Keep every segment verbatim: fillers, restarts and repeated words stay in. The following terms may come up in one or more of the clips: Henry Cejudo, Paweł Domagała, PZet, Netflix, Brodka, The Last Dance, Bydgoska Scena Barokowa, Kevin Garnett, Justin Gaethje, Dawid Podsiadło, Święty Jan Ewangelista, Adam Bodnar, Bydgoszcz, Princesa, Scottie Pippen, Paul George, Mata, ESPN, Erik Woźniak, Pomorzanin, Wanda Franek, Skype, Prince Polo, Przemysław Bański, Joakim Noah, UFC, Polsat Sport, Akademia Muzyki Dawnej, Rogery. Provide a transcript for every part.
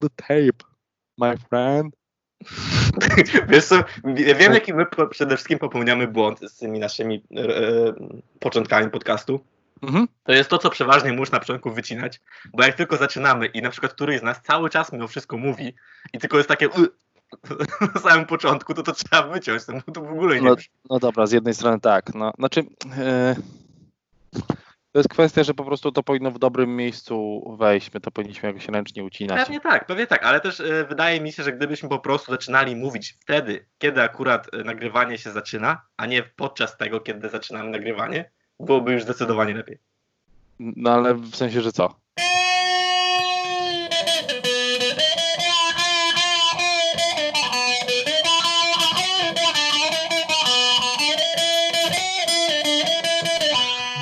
the tape, my friend. Wiesz co, wiem, jaki my przede wszystkim popełniamy błąd z tymi naszymi e, początkami podcastu. Mhm. To jest to, co przeważnie musisz na początku wycinać, bo jak tylko zaczynamy i na przykład któryś z nas cały czas mimo wszystko mówi i tylko jest takie na samym początku, to to trzeba wyciąć, to, to w ogóle nie no, no dobra, z jednej strony tak, no, znaczy yy, to jest kwestia, że po prostu to powinno w dobrym miejscu wejść, my to powinniśmy jakoś ręcznie ucinać. Pewnie tak, pewnie tak, ale też yy, wydaje mi się, że gdybyśmy po prostu zaczynali mówić wtedy, kiedy akurat yy, nagrywanie się zaczyna, a nie podczas tego, kiedy zaczynamy nagrywanie, byłoby już zdecydowanie lepiej. No ale w sensie, że co?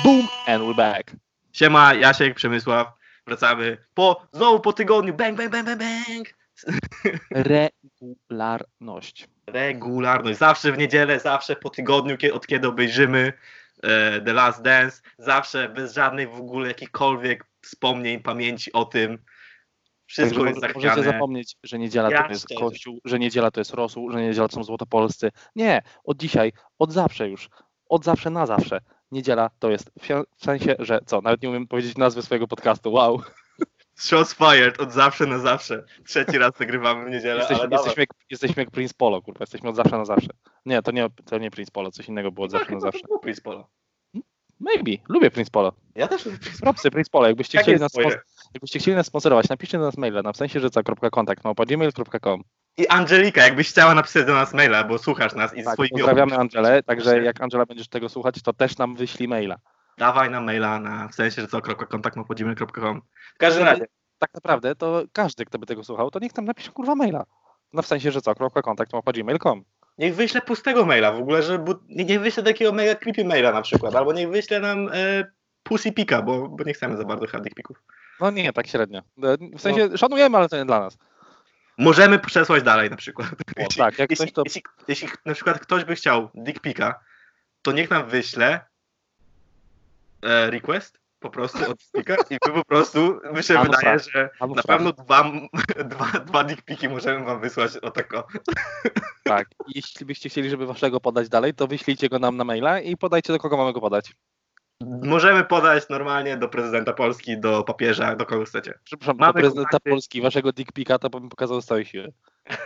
Boom and we're back. Siema, Jasiek, Przemysław. Wracamy po, znowu po tygodniu. Bang, bang, bang, bang, bang. Regularność. Regularność. Zawsze w niedzielę, zawsze po tygodniu, od kiedy obejrzymy The Last Dance, zawsze bez żadnych w ogóle jakichkolwiek wspomnień, pamięci o tym. Wszystko tak, jest zachwiane. Możecie zapomnieć, że niedziela ja to jest szczerze. Kościół, że niedziela to jest rosół, że niedziela to są złotopolscy. Nie, od dzisiaj, od zawsze już, od zawsze na zawsze. Niedziela to jest, w sensie, że co, nawet nie umiem powiedzieć nazwy swojego podcastu, wow. Shots fired, od zawsze na zawsze. Trzeci raz nagrywamy w niedzielę, jesteśmy, ale jesteśmy jak, jesteśmy jak Prince Polo, kurwa, jesteśmy od zawsze na zawsze. Nie, to nie, to nie Prince Polo, coś innego było od tak, zawsze na zawsze. To było Prince Polo. Maybe, lubię Prince Polo. Ja też lubię Prince Polo. Propsy, Prince Polo, jakbyście, tak chcieli nas sponsor- jakbyście chcieli nas sponsorować, napiszcie do nas maila, na w sensie, że co, kontakt, małpa gmail kropka com. I Angelika, jakbyś chciała napisać do nas maila, bo słuchasz nas i tak, swoich pozdrawiamy Angelę, także jak Angela będziesz tego słuchać, to też nam wyślij maila. Dawaj nam maila na w sensie, że co, kontakt małpa gmail kropka com. W każdym razie. Tak naprawdę to każdy, kto by tego słuchał, to niech tam napisze kurwa maila. No w sensie, że co, kontakt małpa gmail kropka com. Niech wyśle pustego maila w ogóle, że bu- niech wyśle takiego mega creepy maila na przykład, albo niech wyśle nam e, pussy pika, bo, bo nie chcemy za bardzo hardych pików. No nie, tak średnio. W sensie no. Szanujemy, ale to nie dla nas. Możemy przesłać dalej na przykład. O, tak, jak jeśli, ktoś to... jeśli, jeśli na przykład ktoś by chciał dick pika, to niech nam wyśle request po prostu od sticka i my po prostu, my się Anus wydaje, raz. Że Anus na pewno dwa, dwa, dwa dickpiki możemy wam wysłać o tako. Tak, jeśli byście chcieli, żeby waszego podać dalej, to wyślijcie go nam na maila i podajcie, do kogo mamy go podać. Możemy podać normalnie do prezydenta Polski, do papieża, do kogo chcecie. Przepraszam, mamy do prezydenta kontakty. Polski, waszego dickpika, to bym pokazał z całej siły.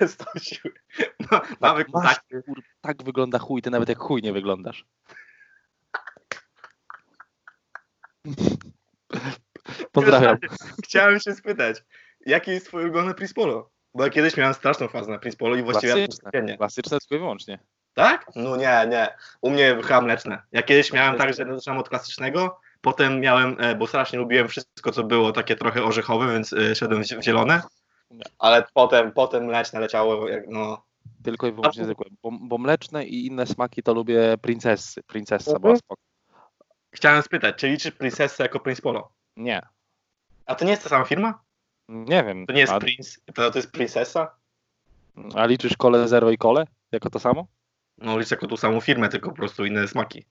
Z całej siły. No, tak, mamy kontakty. Masz, kur, tak wygląda chuj, ty nawet jak chuj nie wyglądasz. Pozdrawiam. Chciałem się spytać, jaki jest twój ulubiony Prince Polo? Bo ja kiedyś miałem straszną fazę na Prince Polo i właściwie... Klasyczne, klasyczne tylko i wyłącznie. Tak? No nie, nie. U mnie chyba mleczne. Ja kiedyś miałem tak, że zaczynałem od klasycznego, potem miałem, bo strasznie lubiłem wszystko, co było takie trochę orzechowe, więc szedłem w zielone, ale potem, potem mleczne leciało, no... Tylko i wyłącznie zwykłe, bo, bo mleczne i inne smaki to lubię princesy. Princesa mhm. była spoko. Chciałem spytać, czy liczysz Princesę jako Prince Polo? Nie. A to nie jest ta sama firma? Nie wiem. To nie jest a... Prince, to, to jest Princesa? A liczysz Kole Zero i Kole jako to samo? No liczysz jako tą samą firmę, tylko po prostu inne smaki.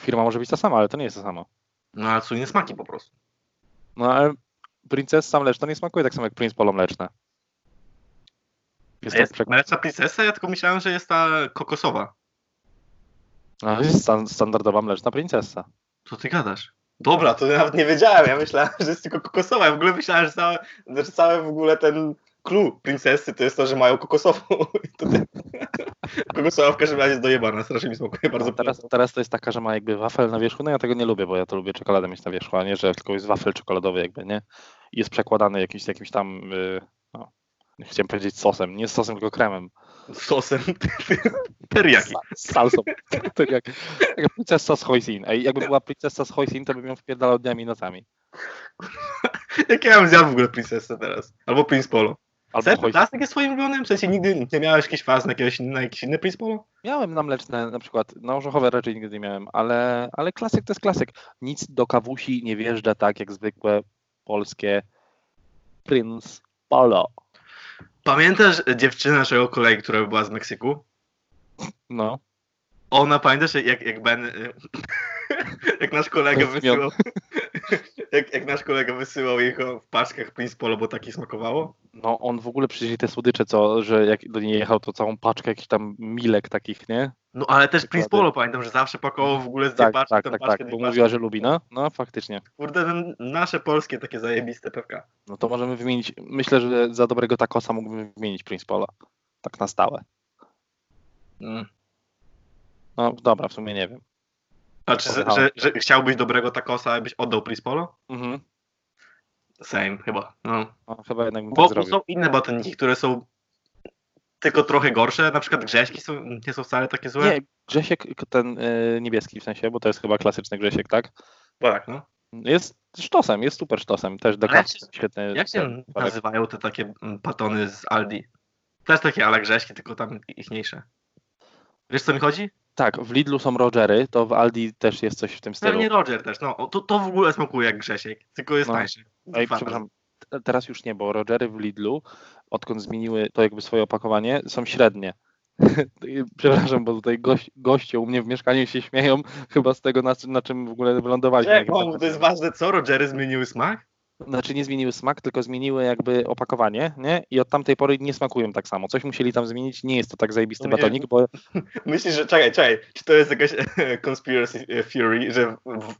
Firma może być ta sama, ale to nie jest to samo. No ale są inne smaki po prostu. No ale Princesa mleczna nie smakuje tak samo jak Prince Polo mleczne. Jest, jest tak przek- mleczna Princesa? Ja tylko myślałem, że jest ta kokosowa. A jest standardowa mleczna princesa. Co ty gadasz? Dobra, to nawet nie wiedziałem. Ja myślałem, że jest tylko kokosowa. Ja w ogóle myślałem, że cały, że cały w ogóle ten clue princesy to jest to, że mają kokosową. Kokosowa w każdym razie jest dojebana. Strasznie mi smakuje bardzo. Teraz, teraz to jest taka, że ma jakby wafel na wierzchu. No ja tego nie lubię, bo ja to lubię czekoladę mieć na wierzchu, a nie, że tylko jest wafel czekoladowy jakby, nie? I jest przekładany jakiś, jakimś tam... Yy, no. Chciałem powiedzieć sosem. Nie sosem, tylko kremem. Sosem? Teriyaki. Z salsą. Tak jak princesa z hoisin. Ej, jakby była princesa z hoisin, to bym ją wpierdalał dniami i nocami. Jak ja bym zjadł w ogóle princesę teraz? Albo Prince Polo. Plastik jest swoim ulubionym? W sensie nigdy nie miałeś jakiś faz na jakieś inne Prince Polo? Miałem na mleczne na przykład. Na orzechowe raczej nigdy nie miałem. Ale, ale klasyk to jest klasyk. Nic do kawusi nie wjeżdża tak jak zwykłe polskie Prince Polo. Pamiętasz dziewczynę naszego kolegi, która była z Meksyku? No. Ona, pamiętasz, jak, jak Ben, jak nasz kolega wysyłał, jak, jak nasz kolega wysyłał ich w paczkach Prince Polo, bo tak smakowało? No on w ogóle przecież te słodycze, co, że jak do niej jechał, to całą paczkę jakichś tam milek takich, nie? No ale też Prince Polo, pamiętam, że zawsze pakował w ogóle z tej tak, paczki. Tak, tak, tak, bo mówiła, że lubi, no, no faktycznie. Kurde, nasze polskie takie zajebiste pewka. No to możemy wymienić, myślę, że za dobrego takosa mógłbym wymienić Prince Polo. Tak na stałe. Mm. No dobra, w sumie nie wiem. Znaczy, że, że, że chciałbyś dobrego takosa, abyś oddał Prince Polo? Mhm. Same, chyba. No. O, chyba jednak bym Bo tak są inne batoniki, które są tylko trochę gorsze, na przykład Grześki są, nie są wcale takie złe. Nie, Grzesiek, ten y, niebieski w sensie, bo to jest chyba klasyczny Grzesiek, tak? Bo tak, no. Jest sztosem, jest super sztosem, też do kasy. Świetny. Jak się parek. Nazywają te takie batony z Aldi? Też takie ale Grześki, tylko tam ichniejsze. Wiesz, co mi chodzi? Tak, w Lidlu są Rogery, to w Aldi też jest coś w tym stylu. Pewnie Roger też, no. To, to w ogóle smakuje jak Grzesiek, tylko jest no. tańszy. No i przepraszam, teraz już nie, bo Rogery w Lidlu, odkąd zmieniły to jakby swoje opakowanie, są średnie. Przepraszam, bo tutaj goś, goście u mnie w mieszkaniu się śmieją chyba z tego, na, na czym w ogóle wylądowaliśmy. Jak mam, to jest ważne, co? Rogery zmieniły smak? Znaczy nie zmieniły smak, tylko zmieniły jakby opakowanie, nie? I od tamtej pory nie smakują tak samo. Coś musieli tam zmienić, nie jest to tak zajebisty no batonik, bo... Myślisz, że czekaj, czekaj, czy to jest jakaś conspiracy theory, że w,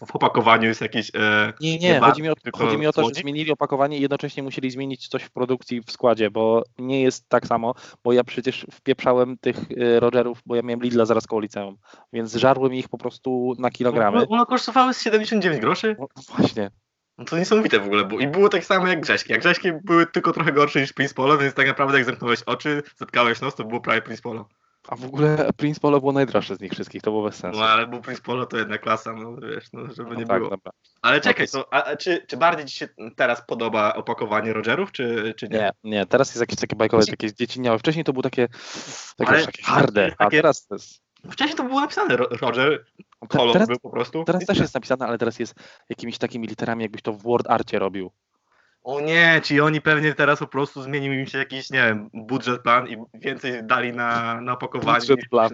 w, w opakowaniu jest jakiś... E, nie, nie, chodzi mi, o, chodzi mi o to, że zmienili opakowanie i jednocześnie musieli zmienić coś w produkcji, w składzie, bo nie jest tak samo, bo ja przecież wpieprzałem tych Rogerów, bo ja miałem Lidla zaraz koło liceum, więc żarłem ich po prostu na kilogramy. One no, no, kosztowały z siedemdziesiąt dziewięć groszy? No, właśnie. No to niesamowite w ogóle było. I było tak samo jak Grześki. Jak Grześki były tylko trochę gorsze niż Prince Polo, więc tak naprawdę jak zamknąłeś oczy, zatkałeś nos, to było prawie Prince Polo. A w ogóle Prince Polo było najdroższe z nich wszystkich, to było bez sensu. No ale był Prince Polo to jedna klasa, no wiesz, no żeby no nie tak, było. Dobra. Ale czekaj, to, a, czy, czy bardziej ci się teraz podoba opakowanie Rogerów, czy, czy nie? Nie, nie, teraz jest jakieś takie bajkowe, jakieś dzieciniałe. Wcześniej to było takie, takie, ale, takie harde, a takie... teraz to jest... Wcześniej to było napisane Roger, kolor teraz, był po prostu. Teraz też jest napisane, ale teraz jest jakimiś takimi literami, jakbyś to w Word Arcie robił. O nie, ci oni pewnie teraz po prostu zmienił im się jakiś, nie wiem, budżet plan i więcej dali na, na opakowanie. Budżet plan.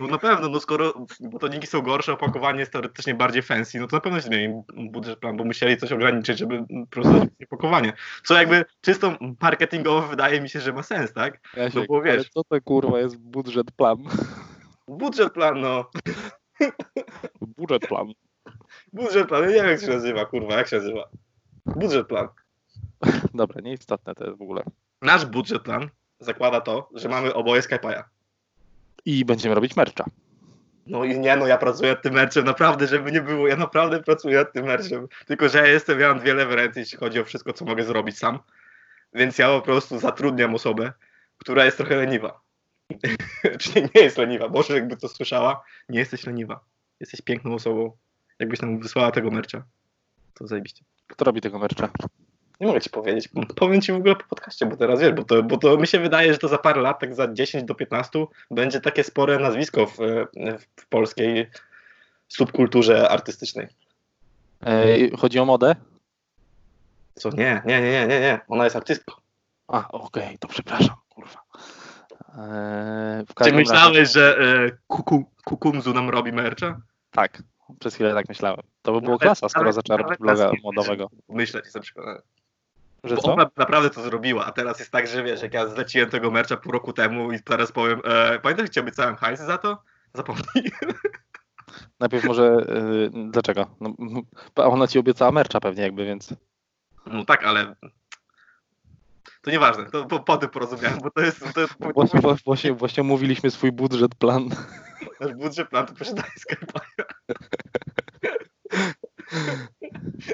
No na pewno, no skoro batoniki są gorsze, opakowanie jest teoretycznie bardziej fancy, no to na pewno się zmienił budżet plan, bo musieli coś ograniczyć, żeby po prostu opakowanie. Co jakby czysto marketingowo wydaje mi się, że ma sens, tak? Jaśek, no bo wiesz. Ale co to kurwa jest budżet plan? Budżet plan, no. Budżet plan. Budżet plan, nie wiem jak się nazywa, kurwa, jak się nazywa. Budżet plan. Dobra, nieistotne to jest w ogóle. Nasz budżet plan zakłada to, że mamy oboje Skype'a. I będziemy robić mercha. No i nie, no ja pracuję nad tym merchem, naprawdę, żeby nie było, ja naprawdę pracuję nad tym merchem. Tylko, że ja jestem, ja mam dwie lewe ręce, jeśli chodzi o wszystko, co mogę zrobić sam. Więc ja po prostu zatrudniam osobę, która jest trochę leniwa. Czyli nie jest leniwa. Boże, jakby to słyszała, nie jesteś leniwa. Jesteś piękną osobą. Jakbyś nam wysłała tego mercha, to zajebiście. Kto robi tego mercha? Nie mogę ci powiedzieć. Powiem ci w ogóle po podcaście, bo teraz wiesz, bo to, bo to mi się wydaje, że to za parę lat, tak za dziesięć do piętnastu będzie takie spore nazwisko w, w polskiej subkulturze artystycznej. Ej, chodzi o modę? Co? Nie, nie, nie, nie, nie, nie. Ona jest artystką. A, okej, okay, to przepraszam, kurwa. Eee, w Czy myślałeś, razie... że e, kuku, Kukumzu nam robi mercha? Tak, przez chwilę tak myślałem. To by było nawet, klasa, skoro zaczęła robić bloga modowego. Myślę, że jestem przekonany. Że Bo co? Ona naprawdę to zrobiła, a teraz jest tak, że wiesz, jak ja zleciłem tego mercha pół roku temu i teraz powiem, e, pamiętasz, chciałby całym hajs za to? Zapomnij. Najpierw może, y, dlaczego? No, ona ci obiecała mercha pewnie jakby, więc... No tak, ale... To nieważne, to po, po tym porozumiałem, bo to jest... To jest... Właśnie, właśnie, właśnie mówiliśmy swój budżet plan. Nasz budżet plan to posiadanie Skype'a.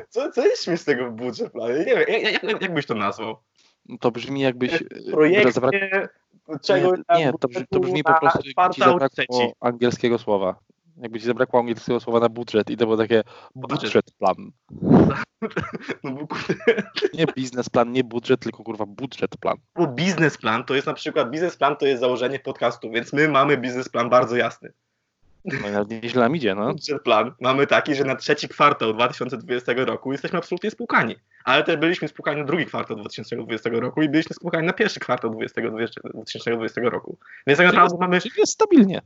Co, co jest śmieszne z tego budżet planu? Nie wiem, jak, jak, jak byś to nazwał? To brzmi jakbyś... Projekcie... Zabrak... Czegoś nie, nie to, brzmi, to brzmi po prostu, jakby ci zabrakło angielskiego słowa. Jakby ci zabrakło angielskiego słowa na budżet i to było takie budżet plan. No bo kurde. Nie biznesplan, nie budżet, tylko kurwa budżetplan. Bo biznesplan to jest na przykład, biznesplan to jest założenie podcastu, więc my mamy biznesplan bardzo jasny. No nawet nieźle nam idzie, no. Budżetplan mamy taki, że na trzeci kwartał dwa tysiące dwudziestego roku jesteśmy absolutnie spłukani. Ale też byliśmy spłukani na drugi kwartał dwa tysiące dwudziestego roku i byliśmy spłukani na pierwszy kwartał dwa tysiące dwudziestego roku. Więc tak naprawdę mamy... Jest stabilnie.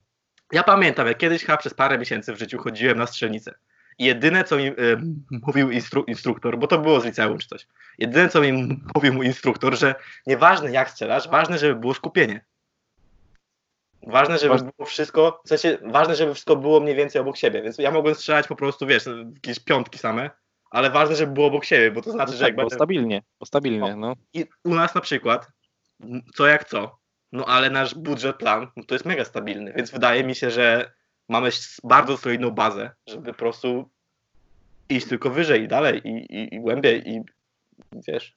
Ja pamiętam, jak kiedyś chyba przez parę miesięcy w życiu chodziłem na strzelnicę Jedyne, co mi e, mówił instru, instruktor, bo to było z liceum czy coś, jedyne, co mi mówił mój instruktor, że nieważne jak strzelasz, ważne, żeby było skupienie. Ważne, żeby Waż... było wszystko, w sensie ważne, żeby wszystko było mniej więcej obok siebie, więc ja mogłem strzelać po prostu, wiesz, jakieś piątki same, ale ważne, żeby było obok siebie, bo to znaczy, no tak, że jak bo będę... stabilnie, bo stabilnie, no. I u nas na przykład, co jak co, no ale nasz budżet, plan, no to jest mega stabilny, więc wydaje mi się, że mamy bardzo solidną bazę, żeby po prostu iść tylko wyżej i dalej i, i, i głębiej i wiesz.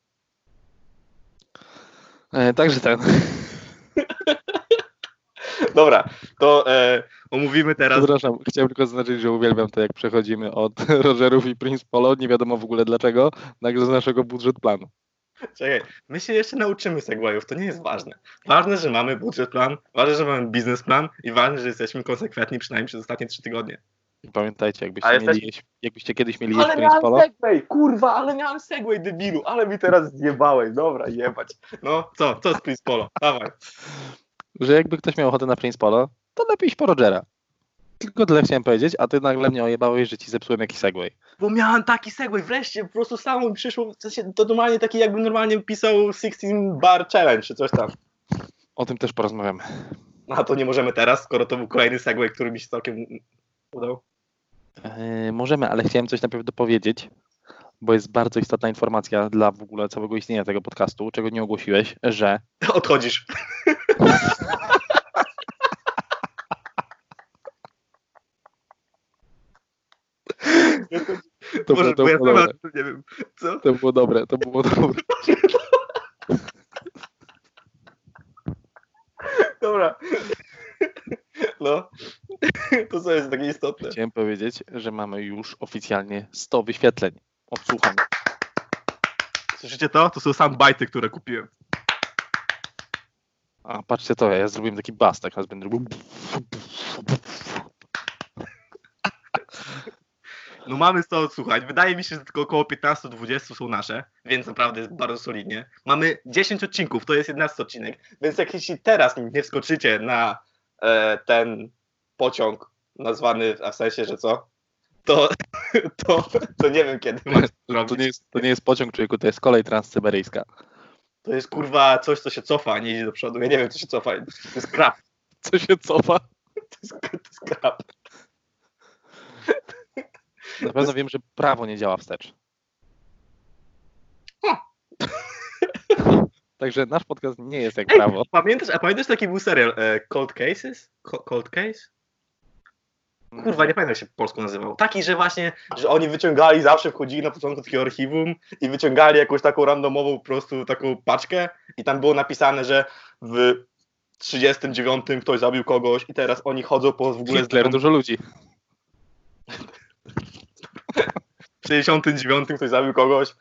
E, także tak. Dobra, to e, omówimy teraz... Przepraszam, chciałem tylko zaznaczyć, że uwielbiam to, jak przechodzimy od Rogerów i Prince Polo, nie wiadomo w ogóle dlaczego, nagle z naszego budżet planu. Czekaj, my się jeszcze nauczymy segwajów, to nie jest ważne. Ważne, że mamy budżet plan, ważne, że mamy biznesplan i ważne, że jesteśmy konsekwentni przynajmniej przez ostatnie trzy tygodnie. Pamiętajcie, jakbyście, mieli jesteś... jeść, jakbyście kiedyś mieli jeść Prince Polo. Ale miałem segway, kurwa, ale miałem segway, debilu, ale mi teraz zjebałeś, dobra, jebać. No, co, co z Prince Polo, dawaj. Że jakby ktoś miał ochotę na Prince Polo, to lepiej iść po Rogera. Tylko tyle chciałem powiedzieć, a ty nagle mnie ojebałeś, że ci zepsułem jakiś segway. Bo miałem taki segway, wreszcie, po prostu samo mi przyszło, w sensie, to normalnie taki, jakbym normalnie pisał szesnaście bar challenge, czy coś tam. O tym też porozmawiamy. No, a to nie możemy teraz, skoro to był kolejny segway, który mi się całkiem udał. Yy, możemy, ale chciałem coś najpierw dopowiedzieć, bo jest bardzo istotna informacja dla w ogóle całego istnienia tego podcastu, czego nie ogłosiłeś, że... Odchodzisz. To Boże, było, to było ja dobre. Nie wiem. Co? To było dobre, to było dobre. Dobra. No, to co jest takie istotne? Chciałem powiedzieć, że mamy już oficjalnie sto wyświetleń. Odsłucham. Słyszycie to? To są sam bajty, które kupiłem. A patrzcie to, ja zrobiłem taki bas, tak raz będę robił. No mamy sto odsłuchań. Wydaje mi się, że tylko około piętnaście do dwudziestu są nasze, więc naprawdę jest bardzo solidnie. Mamy dziesięć odcinków, to jest jedenasty odcinek, więc jak jeśli teraz nie wskoczycie na e, ten pociąg nazwany, a w sensie, że co, to, to, to nie wiem kiedy macie zrobić. To nie jest, to nie jest pociąg, człowieku, to jest kolej transsyberyjska. To jest kurwa coś, co się cofa, a nie idzie do przodu. Ja nie wiem, co się cofa. To jest krab. Co się cofa? To jest, to jest krab. Na pewno wiem, że prawo nie działa wstecz. Ha. Także nasz podcast nie jest jak Ej, prawo. Pamiętasz, a pamiętasz taki był serial e, Cold Cases? Co, Cold Case? Kurwa, nie pamiętam jak się po polsku nazywał. Taki, że właśnie, że oni wyciągali, zawsze wchodzili na początku takiego archiwum i wyciągali jakąś taką randomową po prostu taką paczkę i tam było napisane, że w trzydziestym dziewiątym ktoś zabił kogoś i teraz oni chodzą po w ogóle... Hitler, dużo ludzi. W sześćdziesiątym dziewiątym ktoś zabił kogoś.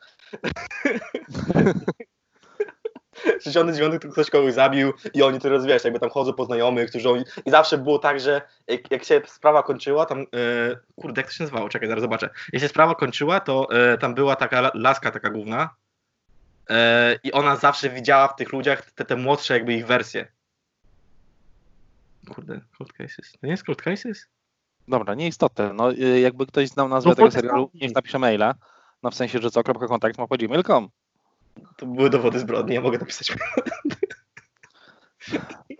W sześćdziesiątym dziewiątym ktoś kogoś zabił i oni to wiesz, jakby tam chodzą po znajomych, którzy oni... I zawsze było tak, że jak, jak się sprawa kończyła, tam... Yy, kurde, jak to się nazywało? Czekaj, zaraz zobaczę. Jak się sprawa kończyła, to yy, tam była taka laska, taka główna yy, i ona zawsze widziała w tych ludziach te, te młodsze jakby ich wersje. Kurde, Cold Cases. To nie jest Cold Cases? Dobra, nieistotne. No, jakby ktoś znał nazwę no, tego serialu, niech napisze maila. No w sensie, że co, kropka kontakt ma po gmail kropka com. To były dowody zbrodni, ja mogę napisać.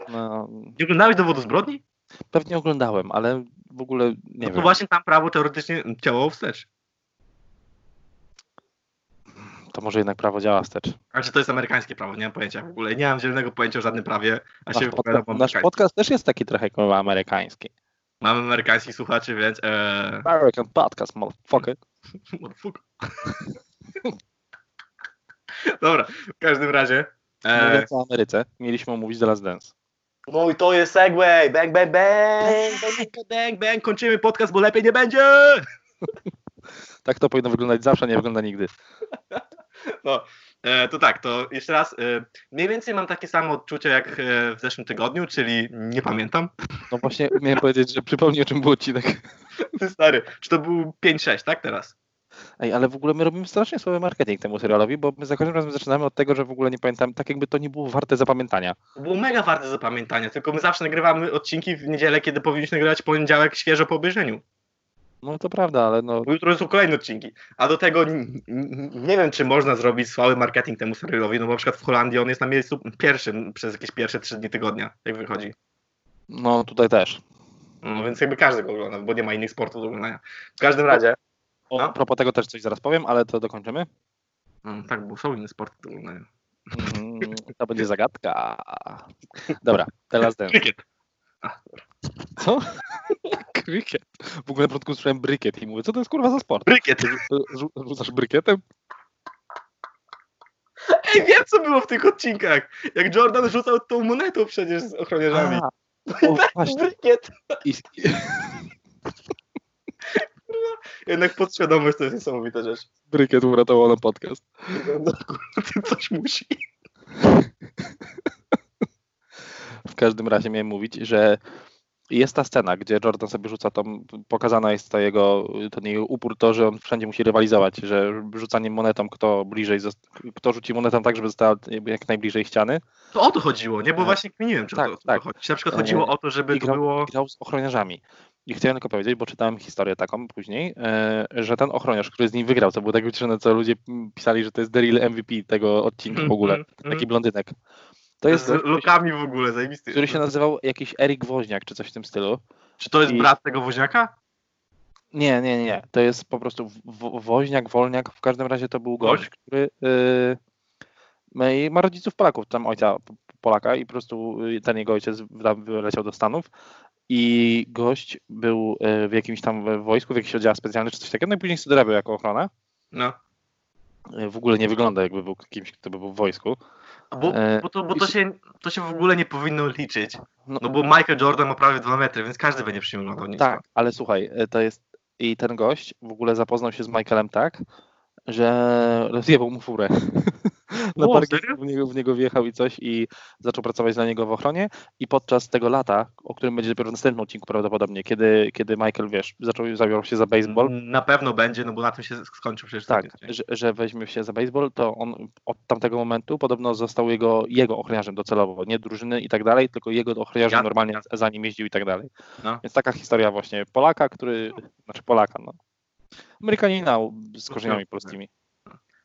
No. Nie oglądałeś dowodu zbrodni? Pewnie oglądałem, ale w ogóle nie no, wiem. No właśnie tam prawo teoretycznie działało wstecz. To może jednak prawo działa wstecz. A czy to jest amerykańskie prawo, nie mam pojęcia w ogóle. Nie mam zielonego pojęcia o żadnym prawie. A nasz, się podcast, nasz podcast też jest taki trochę kurwa amerykański. Mamy amerykańskich słuchaczy, więc... E... American podcast, motherfucker. Motherfucker. Dobra, w każdym razie... E... Mówiąc o Ameryce, mieliśmy omówić The Last Dance. No i to jest segway! Bang, bang, bang! Bang, bang, bang! Kończymy podcast, bo lepiej nie będzie! Tak to powinno wyglądać zawsze, nie wygląda nigdy. No, e, to tak, to jeszcze raz. E, mniej więcej mam takie samo odczucie jak e, w zeszłym tygodniu, czyli nie pamiętam. No właśnie miałem powiedzieć, że przypomnij, o czym był odcinek. Stary, czy to był pięć sześć, tak teraz? Ej, ale w ogóle my robimy strasznie słaby marketing temu serialowi, bo my za każdym razem zaczynamy od tego, że w ogóle nie pamiętam, tak jakby to nie było warte zapamiętania. To było mega warte zapamiętania, tylko my zawsze nagrywamy odcinki w niedzielę, kiedy powinniśmy nagrywać poniedziałek świeżo po obejrzeniu. No to prawda, ale no... Jutro są kolejne odcinki. A do tego nie wiem, czy można zrobić słaby marketing temu serialowi, no bo na przykład w Holandii on jest na miejscu pierwszym przez jakieś pierwsze trzy dni tygodnia, jak wychodzi. No tutaj też. No więc jakby każdy go ogląda, bo nie ma innych sportów do oglądania. W każdym razie... O, a propos tego też coś zaraz powiem, ale to dokończymy. No, tak, bo są inne sporty do oglądania. Mm, to będzie zagadka. Dobra, teraz ten. Krykiet. A, dobra. Co? Krykiet. W ogóle na początku słyszałem brykiet i mówię, co to jest kurwa za sport? Brykiet. Rzucasz brykietem? Ej, wiem co było w tych odcinkach. Jak Jordan rzucał tą monetą przecież z ochroniarzami. A, no i tak, właśnie. Brykiet. I... Jednak podświadomość to jest niesamowita rzecz. Brykiet uratował na podcast. No, ty coś musi. W każdym razie miałem mówić, że jest ta scena, gdzie Jordan sobie rzuca tą, pokazana jest ta jego, ten jego upór, to, że on wszędzie musi rywalizować, że rzucaniem monetą, kto bliżej, kto rzuci monetą tak, żeby została jak najbliżej ściany. To o to chodziło, nie? Bo właśnie kminiłem, czy tak, o to tak. chodzi. Na przykład chodziło o to, żeby grał, to było... grał z ochroniarzami. I chciałem tylko powiedzieć, bo czytałem historię taką później, że ten ochroniarz, który z nim wygrał, to było tak wyciszone, co ludzie pisali, że to jest the real M V P tego odcinka w ogóle, taki blondynek. To jest z lokami w ogóle, zajebisty. Który się nazywał jakiś Erik Woźniak, czy coś w tym stylu. Czy to jest I... brat tego Woźniaka? Nie, nie, nie. To jest po prostu wo- Woźniak, Wolniak. W każdym razie to był gość, który yy... ma rodziców Polaków, tam ojca Polaka i po prostu ten jego ojciec wyleciał do Stanów. I gość był w jakimś tam wojsku, w jakichś oddziałach specjalnych czy coś takiego, no i później dorabiał jako ochrona. No. W ogóle nie wygląda, jakby był kimś, kto by był w wojsku. Bo, bo, to, bo to, się, to się w ogóle nie powinno liczyć, no, no bo Michael Jordan ma prawie dwa metry, więc każdy będzie przy nim wyglądał nisko. Tak, ale słuchaj, to jest i ten gość w ogóle zapoznał się z Michaelem tak, że rozjebał mu furę. Na parkingu w niego, w niego wjechał i coś i zaczął pracować dla niego w ochronie i podczas tego lata, o którym będzie dopiero w następnym odcinku prawdopodobnie, kiedy, kiedy Michael, wiesz, zaczął zabiorą się za baseball. Na pewno będzie, no bo na tym się skończył przecież. Tak, że, że weźmie się za baseball, to on od tamtego momentu podobno został jego, jego ochroniarzem docelowo, nie drużyny i tak dalej, tylko jego ochroniarzem ja, normalnie ja. za nim jeździł i tak dalej. No. Więc taka historia właśnie Polaka, który, no. znaczy Polaka, no. Amerykanina z korzeniami no. polskimi.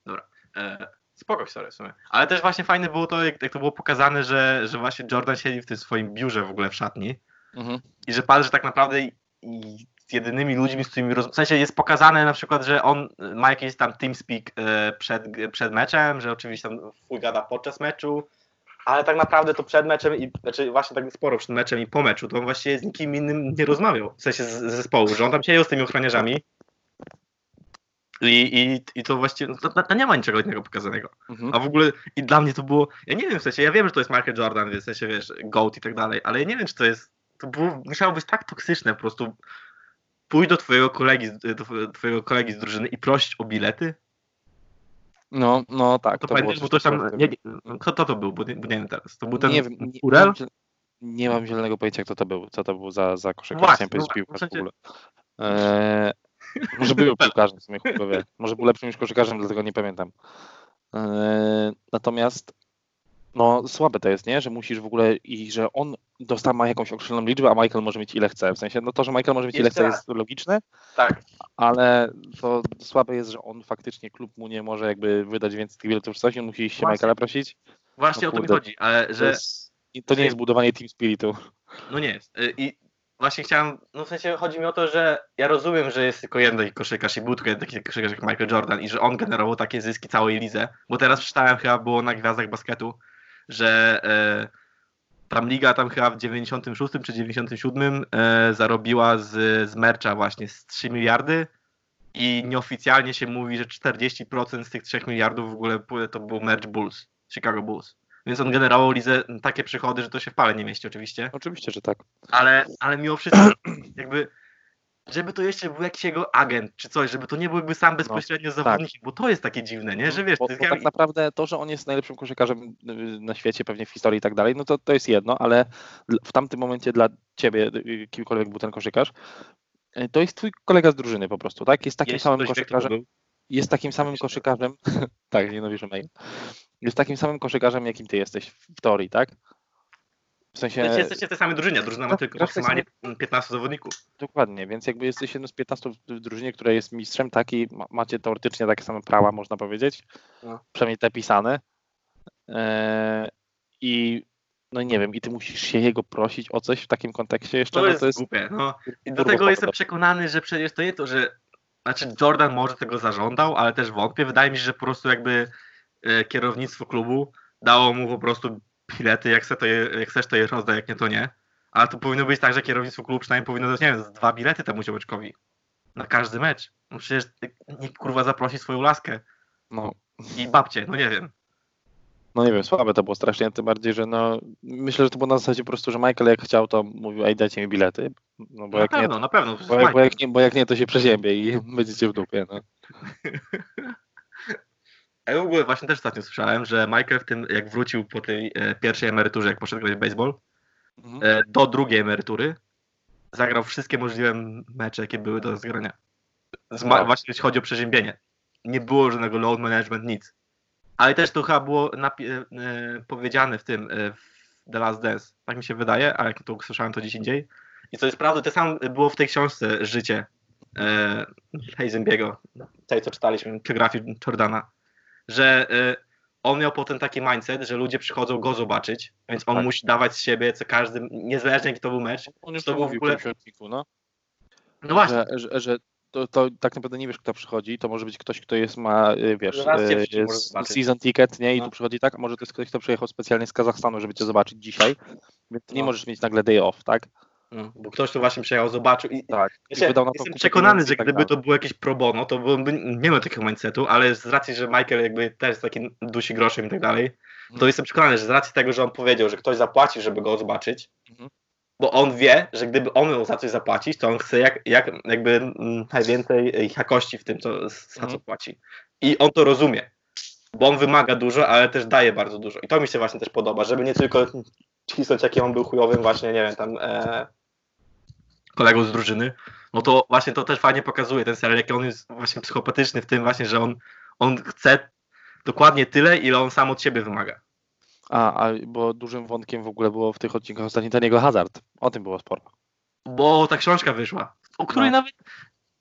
Dobra. E- Spoko historia w sumie. Ale też właśnie fajne było to, jak, jak to było pokazane, że, że właśnie Jordan siedzi w tym swoim biurze w ogóle w szatni mhm. i że patrzy tak naprawdę i, i z jedynymi ludźmi, z którymi rozmawia. W sensie jest pokazane na przykład, że on ma jakiś tam teamspeak e, przed, przed meczem, że oczywiście tam fuj gada podczas meczu, ale tak naprawdę to przed meczem, i znaczy właśnie tak sporo przed meczem i po meczu, to on właściwie z nikim innym nie rozmawiał, w sensie z, z zespołu, że on tam siedział z tymi ochroniarzami. I, i, I to właściwie, to, to nie ma niczego innego pokazanego, mhm. a w ogóle i dla mnie to było, ja nie wiem w sensie, ja wiem, że to jest Michael Jordan, w sensie wiesz, GOAT i tak dalej, ale ja nie wiem, czy to jest, to było, musiało być tak toksyczne po prostu, pójdź do twojego kolegi, do twojego kolegi z drużyny i proś o bilety. No, no tak. To, to pamiętasz, bo ktoś tam, nie, kto to, to był, bo nie, bo nie wiem teraz, to był ten nie, nie, Urel? Nie, nie mam zielonego pojęcia, kto to był, co to był za, za koszyk, właśnie, no, piłka w ogóle. E... Może był piłkarzem w sumie, chujowie. Może był lepszym niż koszykarzem, dlatego nie pamiętam. Yy, natomiast no słabe to jest, nie? Że musisz w ogóle i że on dostał ma jakąś określoną liczbę, a Michael może mieć ile chce. W sensie, no to, że Michael może mieć ile chce jest logiczne, tak. ale to słabe jest, że on faktycznie klub mu nie może jakby wydać więcej tych biletów czy coś, on musi się Właśnie. Michaela prosić. Właśnie no, o to mi chodzi, ale że... To, jest, to nie jest budowanie team spiritu. No nie jest. I... Właśnie chciałem, no w sensie chodzi mi o to, że ja rozumiem, że jest tylko jeden taki koszykarz i był tylko jeden taki koszykarz jak Michael Jordan i że on generował takie zyski całej lidze, bo teraz przeczytałem chyba, było na Gwiazdach Basketu, że e, tam liga tam chyba w dziewięćdziesiątym szóstym czy dziewięćdziesiątym siódmym e, zarobiła z, z mercza właśnie z trzy miliardy i nieoficjalnie się mówi, że czterdzieści procent z tych trzech miliardów w ogóle to był merch Bulls, Chicago Bulls. Więc on generował lidze takie przychody, że to się w pale nie mieści oczywiście. Oczywiście, że tak. Ale, ale mimo wszystko jakby, żeby to jeszcze był jakiś jego agent czy coś, żeby to nie był jakby sam bezpośrednio no, zawodnikiem, tak. bo to jest takie dziwne, nie? Że wiesz... Bo, ty bo jak... tak naprawdę to, że on jest najlepszym koszykarzem na świecie, pewnie w historii i tak dalej, no to, to jest jedno, ale w tamtym momencie dla ciebie, kimkolwiek był ten koszykarz, to jest twój kolega z drużyny po prostu, tak? Jest takim jest samym koszykarzem. Jest takim samym koszykarzem, tak, nienawidzę mail. Jest takim samym koszykarzem, jakim ty jesteś w teorii, tak? W sensie... Wiecie, jesteście w tej samej drużynie, drużyna ma tylko maksymalnie piętnastu zawodników. Dokładnie, więc jakby jesteście jednym z piętnastu w drużynie, która jest mistrzem, tak, i macie teoretycznie takie same prawa, można powiedzieć, no. Przynajmniej te pisane. Eee, I no nie wiem, i ty musisz się jego prosić o coś w takim kontekście jeszcze. To, no, to jest, jest głupie, no. I do tego jestem przekonany, że przecież to nie to, że... Znaczy Jordan może tego zażądał, ale też wątpię. Wydaje mi się, że po prostu jakby e, kierownictwo klubu dało mu po prostu... bilety, jak, se to je, jak chcesz to je rozdaj, jak nie to nie. Ale to powinno być tak, że kierownictwo klubu przynajmniej powinno dać, nie wiem, dwa bilety temu ziomeczkowi. Na każdy mecz. No przecież nikt kurwa zaprosi swoją laskę. No. I babcię, no nie wiem. No nie wiem, słabe to było strasznie, tym bardziej, że no myślę, że to było na zasadzie po prostu, że Michael jak chciał, to mówił, ej, dajcie mi bilety. No bo na jak pewno, nie, na pewno. Bo jak, bo, jak nie, bo jak nie, to się przeziębie i będziecie w dupie, no. Ja w ogóle właśnie też ostatnio słyszałem, że Michael w tym, jak wrócił po tej e, pierwszej emeryturze, jak poszedł grać w baseball, mhm. e, do drugiej emerytury zagrał wszystkie możliwe mecze, jakie były do zgrania. Ma- właśnie jeśli chodzi o przeziębienie. Nie było żadnego load management, nic. Ale też to chyba było napi- e, powiedziane w tym, e, w The Last Dance. Tak mi się wydaje, ale jak to słyszałem, to gdzieś indziej. I co jest prawda, to samo było w tej książce Życie e, Heisenbiego, tej co czytaliśmy, biografii Jordana. Że y, on miał potem taki mindset, że ludzie przychodzą go zobaczyć, więc on tak. musi dawać z siebie co każdy, niezależnie jaki to był mecz. On już to mówił w ogóle... w odniku, no. No właśnie. Że, że, że to, to tak naprawdę nie wiesz, kto przychodzi, to może być ktoś, kto jest ma, wiesz, e, season ticket, nie, i no. tu przychodzi tak, a może to jest ktoś, kto przyjechał specjalnie z Kazachstanu, żeby cię zobaczyć dzisiaj, więc no. nie możesz mieć nagle day off, tak? No, bo ktoś to właśnie przyjechał, zobaczył i, tak, i się, wydał na to jestem przekonany, że tak gdyby dalej. To było jakieś pro bono, to by nie miał takiego mindsetu, ale z racji, że Michael jakby też jest taki dusi groszem i tak dalej, to mm. jestem przekonany, że z racji tego, że on powiedział, że ktoś zapłaci, żeby go zobaczyć, mm. bo on wie, że gdyby on miał za coś zapłacić, to on chce jak, jak jakby m, najwięcej jakości w tym, co, za mm. co płaci. I on to rozumie, bo on wymaga dużo, ale też daje bardzo dużo. I to mi się właśnie też podoba, żeby nie tylko cisnąć, jaki on był chujowym właśnie, nie wiem, tam... E, kolegą z drużyny, no to właśnie to też fajnie pokazuje ten serial, jaki on jest właśnie psychopatyczny w tym właśnie, że on, on chce dokładnie tyle, ile on sam od siebie wymaga. A, a bo dużym wątkiem w ogóle było w tych odcinkach ostatnio ten jego hazard. O tym było sporo. Bo ta książka wyszła, o której no. nawet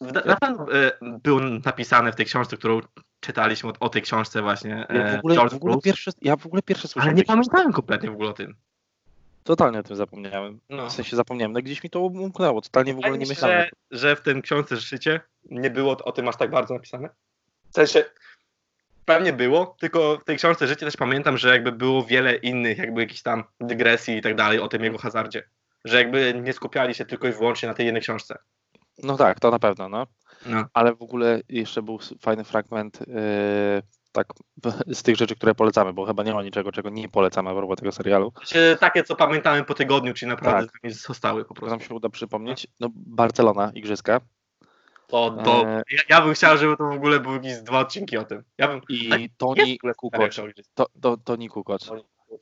w, na pewno e, był napisane w tej książce, którą czytaliśmy o, o tej książce właśnie. E, w ogóle, George w ogóle pierwsze, ja w ogóle pierwsze słyszałem. Ale nie pamiętałem kompletnie w ogóle o tym. Totalnie o tym zapomniałem. No. W sensie zapomniałem, no gdzieś mi to umknęło, totalnie w ogóle nie myślałem. Że, że w tym książce Życie nie było o tym aż tak bardzo napisane? W sensie, pewnie było, tylko w tej książce Życie też pamiętam, że jakby było wiele innych jakby jakichś tam dygresji i tak dalej o tym jego hazardzie. Że jakby nie skupiali się tylko i wyłącznie na tej jednej książce. No tak, to na pewno, no. no. Ale w ogóle jeszcze był fajny fragment... Yy... tak z tych rzeczy, które polecamy, bo chyba nie ma niczego, czego nie polecamy a propos tego serialu. Takie, co pamiętamy po tygodniu, czyli naprawdę tak. zostały po prostu. Nam się uda przypomnieć. No Barcelona, Igrzyska. To, to e... ja, ja bym chciał, żeby to w ogóle były jakieś dwa odcinki o tym. Ja bym... I tak, Toni Kukoč. To, to, Toni Kukoč.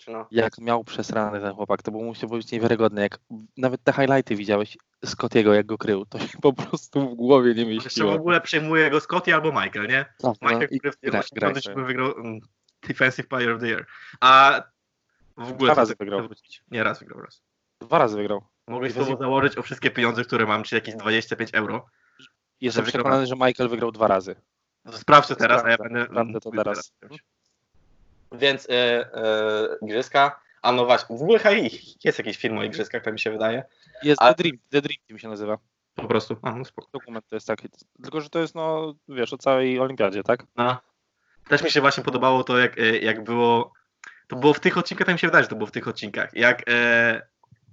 No. Jak miał przesrany ten chłopak, to było musiał być niewiarygodne. Jak nawet te highlighty widziałeś Scottiego, jak go krył, to się po prostu w głowie nie mieściło. Jeszcze w ogóle przejmuje go Scottie albo Michael, nie? Tak, Michael, no, który w tym roku wygrał um, Defensive Player of the Year. A w ogóle... Dwa razy wygrał. Wrócić. Nie, raz wygrał. Raz. Dwa razy wygrał. Mogłeś to założyć o wszystkie pieniądze, które mam, czyli jakieś dwadzieścia pięć euro. Jestem że przekonany, wygrał. Że Michael wygrał dwa razy. No to sprawdźcie teraz, a ja będę... Sprawdzę to teraz. teraz. Więc y, y, Igrzyska, a no właśnie, w ogóle jest jakiś film o Igrzyskach, to mi się wydaje. Jest a... The Dream, The Dream mi się nazywa. Po prostu, a no spoko. Dokument to jest taki, tylko że to jest, no wiesz, o całej olimpiadzie, tak? No. Też mi się właśnie podobało to, jak, jak było, to było w tych odcinkach, to mi się wydaje, że to było w tych odcinkach, jak e,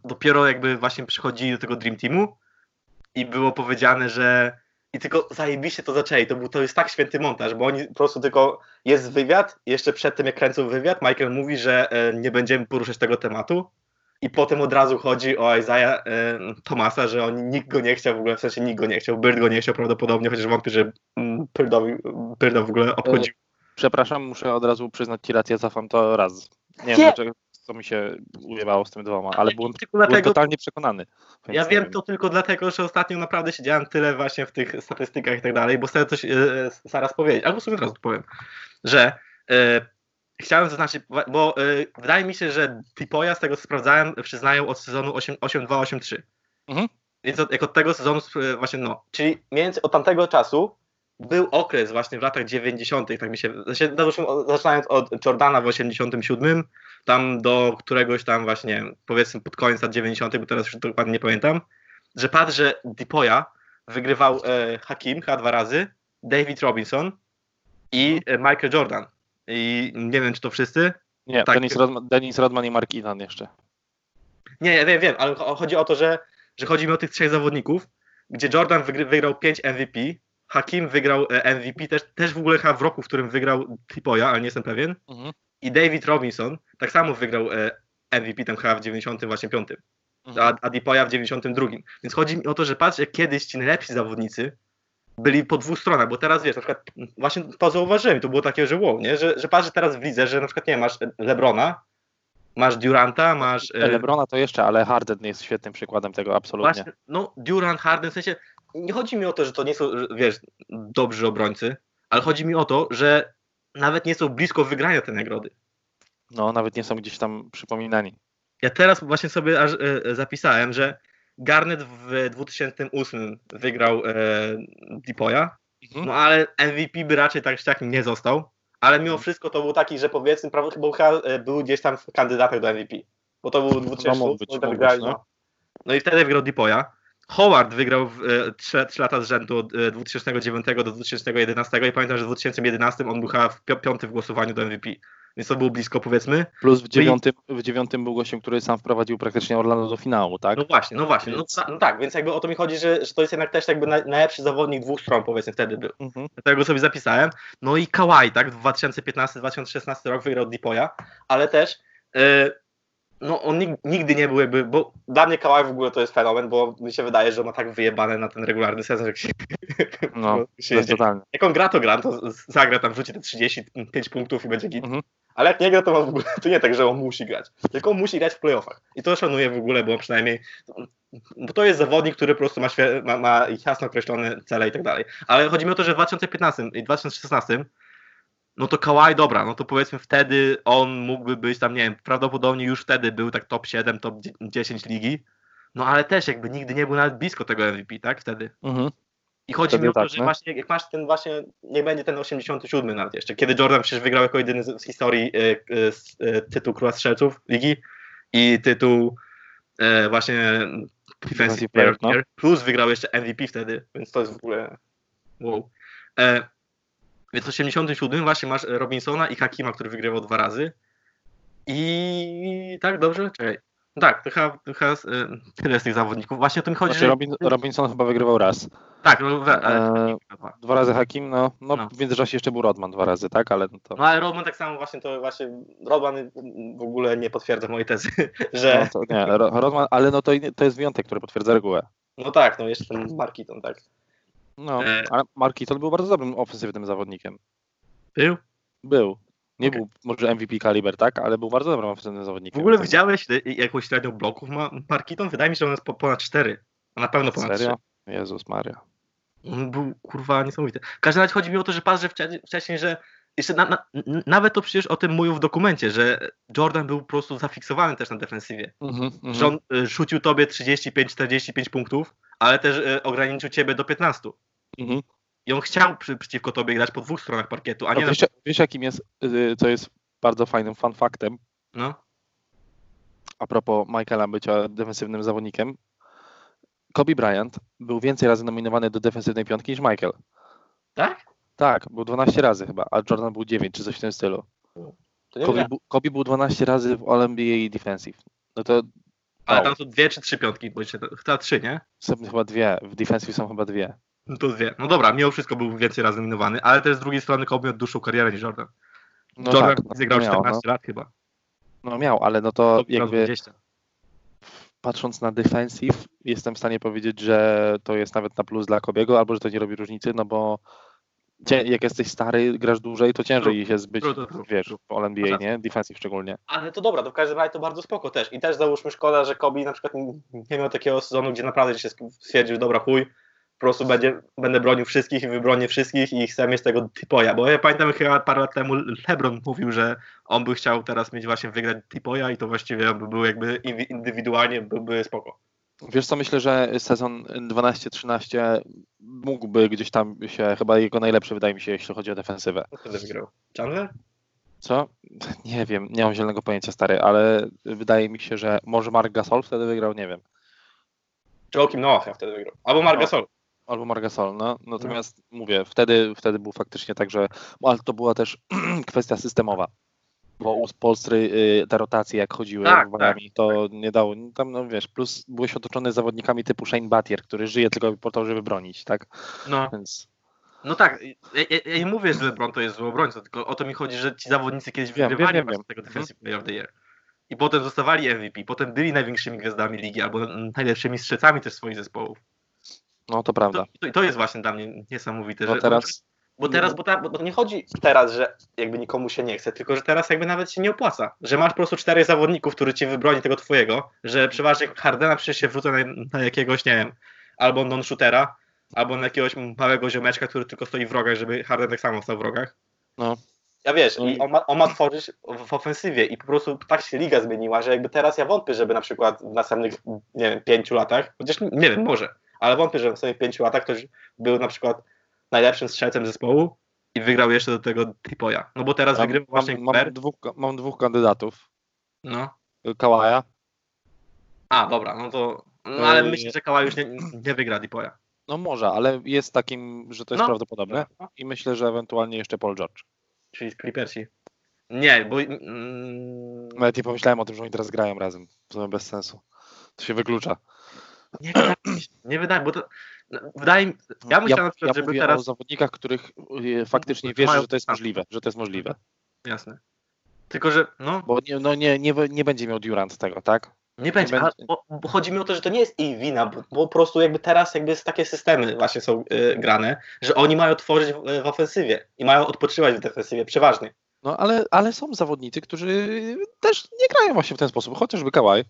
dopiero jakby właśnie przychodzili do tego Dream Teamu i było powiedziane, że i tylko zajebiście to zaczęli, to, był, to jest tak święty montaż, bo oni po prostu tylko, jest wywiad, jeszcze przed tym jak kręcą wywiad, Michael mówi, że e, nie będziemy poruszać tego tematu i potem od razu chodzi o Isaiah e, Thomasa, że on, nikt go nie chciał w ogóle, w sensie nikt go nie chciał, Bird go nie chciał prawdopodobnie, chociaż wątpię, że mm, Birdowi, Birda w ogóle obchodził. Przepraszam, muszę od razu przyznać ci rację, cofam to raz. Nie, nie. wiem dlaczego. Co mi się ujebało z tym dwoma, ale byłem, dlatego, byłem totalnie przekonany. Ja wiem to tylko dlatego, że ostatnio naprawdę siedziałem tyle właśnie w tych statystykach i tak dalej, bo chcę coś e, zaraz powiedzieć, albo sobie teraz powiem, że e, Chciałem zaznaczyć, bo yy, wydaje mi się, że Tipoja, z tego co sprawdzałem, przyznają od sezonu osiem dwa osiem trzy. Mhm. Więc od, jak od tego sezonu yy, właśnie no. Czyli mniej więcej od tamtego czasu był okres właśnie w latach dziewięćdziesiątych, tak mi się, zaczynając od Jordana w osiemdziesiątym siódmym, tam do któregoś tam właśnie, powiedzmy pod koniec lat dziewięćdziesiątych, bo teraz już dokładnie nie pamiętam, że patrz, że Tipoja wygrywał e, Hakim chyba dwa razy, David Robinson i e, Michael Jordan. I nie wiem, czy to wszyscy? Nie, tak. Dennis, Rodman, Dennis Rodman i Mark Eaton jeszcze. Nie, ja wiem, wiem, ale chodzi o to, że, że chodzi mi o tych trzech zawodników, gdzie Jordan wygr- wygrał pięć M V P, Hakim wygrał M V P, też, też w ogóle w roku, w którym wygrał Tipoja, ale nie jestem pewien, mhm. I David Robinson tak samo wygrał M V P tam chyba w dziewięćdziesiątym piątym, mhm. a, a Tipoja w dziewięćdziesiątym drugim. Więc chodzi mi o to, że patrz, jak kiedyś ci najlepsi zawodnicy byli po dwóch stronach, bo teraz wiesz, na przykład właśnie to zauważyłem, to było takie, że wow, nie? Że, że patrz, że teraz widzę, że na przykład nie masz LeBrona, masz Duranta, masz... LeBrona to jeszcze, ale Harden jest świetnym przykładem tego, absolutnie. Właśnie, no Durant, Harden, w sensie nie chodzi mi o to, że to nie są, wiesz, dobrzy obrońcy, ale chodzi mi o to, że nawet nie są blisko wygrania tej nagrody. No, nawet nie są gdzieś tam przypominani. Ja teraz właśnie sobie aż e, zapisałem, że Garnett w dwa tysiące ósmym wygrał e, Tipoja, mhm. no ale M V P by raczej tak takim nie został, ale mimo wszystko to był taki, że powiedzmy, bo był gdzieś tam w kandydatach do M V P, bo to był dwa tysiące ósmy, no, no. no i wtedy wygrał Tipoja. Howard wygrał trzy lata z rzędu od dwa tysiące dziewiątego do dwa tysiące jedenastego i pamiętam, że w dwa tysiące jedenastym on był chyba w pi- piąty w głosowaniu do M V P, więc to było blisko, powiedzmy. Plus w dziewiątym, w dziewiątym był gościem, który sam wprowadził praktycznie Orlando do finału, tak? No właśnie, no właśnie, no, no tak, więc jakby o to mi chodzi, że, że to jest jednak też jakby najlepszy zawodnik dwóch stron, powiedzmy, wtedy był. Mhm. Dlatego sobie zapisałem. No i Kawhi, tak, w dwa tysiące piętnastym dwa tysiące szesnastym rok wygrał Tipoja, ale też... Yy, No on nigdy nie był jakby, bo dla mnie Kawhi w ogóle to jest fenomen, bo mi się wydaje, że on ma tak wyjebane na ten regularny sezon, jak się... No, się totalnie. Jak on gra, to gra, to zagra tam, wrzuci te trzydzieści pięć punktów i będzie git. Mhm. Ale jak nie gra, to ma w ogóle, to nie tak, że on musi grać, tylko on musi grać w playoffach. I to szanuję w ogóle, bo przynajmniej, bo to jest zawodnik, który po prostu ma, świe... ma, ma jasno określone cele i tak dalej. Ale chodzi mi o to, że w dwa tysiące piętnastym i dwa tysiące szesnastym no to Kawhi, dobra, no to powiedzmy wtedy on mógłby być tam, nie wiem, prawdopodobnie już wtedy był tak top siedem, top dziesięć ligi, no ale też jakby nigdy nie był nawet blisko tego M V P, tak, wtedy. Mhm. I chodzi wtedy mi o to, tak, że nie? Właśnie jak masz ten właśnie, nie będzie ten osiemdziesiąty siódmy nawet jeszcze, kiedy Jordan przecież wygrał jako jedyny z historii e, e, tytuł Króla Strzelców ligi i tytuł e, właśnie Defensive Player, no? Plus wygrał jeszcze M V P wtedy, więc to jest w ogóle wow. E, Więc w osiemdziesiątym siódmym właśnie masz Robinsona i Hakima, który wygrywał dwa razy. I tak, dobrze? Czekaj. Tak, to chyba, to chyba jest, y, tyle z tych zawodników. Właśnie o tym chodzi. Znaczy, Robin, Robinson chyba wygrywał raz. Tak, no, we, ale... e, dwa razy Hakim, no, no, no. W międzyczasie jeszcze był Rodman dwa razy, tak? Ale no, to... no ale Rodman tak samo właśnie, to właśnie Rodman w ogóle nie potwierdza mojej tezy, że... No, to nie, Rodman, ale no to, to jest wyjątek, który potwierdza regułę. No tak, no jeszcze ten Mark Eaton, tak. No, ale Mark Eaton był bardzo dobrym ofensywnym zawodnikiem. Był? Był. Nie okay. Był może M V P kaliber, tak? Ale był bardzo dobrym ofensywnym zawodnikiem. W ogóle widziałeś jakąś średnią bloków ma Mark Eaton? Wydaje mi się, że on jest ponad cztery. A na pewno ponad Serio? trzy. Jezus Maria. On był, kurwa, niesamowity. W każdym razie chodzi mi o to, że patrz, że wcześniej, że jeszcze na, na, nawet to przecież o tym mówił w dokumencie, że Jordan był po prostu zafiksowany też na defensywie. Mm-hmm, mm-hmm. Że on y, rzucił tobie trzydzieści pięć czterdzieści pięć punktów, ale też y, ograniczył ciebie do piętnastu. Mhm. I on chciał przy, przeciwko tobie grać po dwóch stronach parkietu, a nie... No, wiesz, na... wiesz jakim jest, co jest bardzo fajnym fun factem? No. A propos Michaela bycia defensywnym zawodnikiem, Kobe Bryant był więcej razy nominowany do defensywnej piątki niż Michael. Tak? Tak, był dwanaście razy chyba, a Jordan był dziewięć czy coś w tym stylu. Kobe, bu, Kobe był dwanaście razy w All N B A Defensive. No to... Ale tam są dwie czy trzy piątki, bo jeszcze chyba trzy, nie? Są chyba dwie, w Defensive są chyba dwie. No to dwie. No dobra, mimo wszystko był więcej razy nominowany, ale też z drugiej strony Kobe miał dłuższą karierę niż Jordan. No Jordan tak, zagrał no czternaście no. lat chyba. No miał, ale no to jakby dwadzieścia. Patrząc na defensive, jestem w stanie powiedzieć, że to jest nawet na plus dla Kobiego, albo że to nie robi różnicy, no bo cię, jak jesteś stary, grasz dłużej, to ciężej się zbyć, wiesz, w All N B A, nie? Defensive szczególnie. Ale to dobra, to w każdym razie to bardzo spoko też. I też załóżmy, szkoda, że Kobe na przykład nie miał takiego sezonu, gdzie naprawdę się stwierdził, dobra, chuj, po prostu będzie, będę bronił wszystkich i wybronię wszystkich i chcę mieć tego tipoja, bo ja pamiętam chyba parę lat temu LeBron mówił, że on by chciał teraz mieć właśnie wygrać tipoja i to właściwie by był jakby indywidualnie byłby spoko. Wiesz co, myślę, że sezon dwanaście trzynaście mógłby gdzieś tam się, chyba jego najlepszy wydaje mi się, jeśli chodzi o defensywę. Wtedy wygrał. Chandler? Co? Nie wiem, nie mam zielonego pojęcia, stary, ale wydaje mi się, że może Marc Gasol wtedy wygrał, nie wiem. Czy Joakim Noah wtedy wygrał. Albo Marc Gasol. No. Albo Marc Gasol, no. Natomiast no. mówię, wtedy, wtedy był faktycznie tak, że ale to była też kwestia systemowa. Bo u Polstry te rotacje jak chodziły tak, w tak, to tak. nie dało, tam no wiesz, plus byłeś otoczony zawodnikami typu Shane Battier, który żyje tylko po to, żeby bronić, tak? No, Więc... no tak, ja, ja nie mówię, że LeBron to jest zły obrońca, tylko o to mi chodzi, że ci zawodnicy kiedyś wygrywali z tego Defensive Player of the Year i potem zostawali M V P, potem byli największymi gwiazdami ligi albo najlepszymi strzelcami też swoich zespołów. No to prawda. I to, to, to jest właśnie dla mnie niesamowite, no że... Teraz... Bo teraz, bo, ta, bo to nie chodzi teraz, że jakby nikomu się nie chce, tylko że teraz jakby nawet się nie opłaca, że masz po prostu czterech zawodników, którzy ci wybroni tego twojego, że przeważnie Hardena przecież się wrzuca na, na jakiegoś, nie wiem, albo non-shootera, albo na jakiegoś małego ziomeczka, który tylko stoi w rogach, żeby Harden tak samo stał w rogach. No. Ja wiesz, i on ma, on ma tworzyć w ofensywie i po prostu tak się liga zmieniła, że jakby teraz ja wątpię, żeby na przykład w następnych, nie wiem, pięciu latach, chociaż nie wiem, może, ale wątpię, że w następnych pięciu latach ktoś był na przykład najlepszym strzelcem zespołu i wygrał jeszcze do tego tipoja. No bo teraz ja wygrywa właśnie mam, mam, dwóch, mam dwóch kandydatów. No. Kałaja. A, dobra, no to... No ale myślę, że Kawhi już nie, nie wygra tipoja. No może, ale jest takim, że to jest no. prawdopodobne i myślę, że ewentualnie jeszcze Paul George. Czyli Clippersi. Nie, bo... Mm... Nawet nie pomyślałem o tym, że oni teraz grają razem. W sumie bez sensu. To się wyklucza. Nie wydaje mi się, nie wydaje, bo to... Wydaje mi, ja myślę ja, na przykład, ja żeby teraz... o zawodnikach, których faktycznie wierzę, że to jest możliwe, że to jest możliwe. Jasne. Tylko, że no... Bo nie, no nie, nie, nie będzie miał Durant tego, tak? Nie, nie będzie, będzie. Bo, bo chodzi mi o to, że to nie jest ich wina, bo, bo po prostu jakby teraz jakby takie systemy właśnie są y, grane, że oni mają tworzyć w, w ofensywie i mają odpoczywać w defensywie przeważnie. No ale, ale są zawodnicy, którzy też nie grają właśnie w ten sposób, chociażby Kawhi.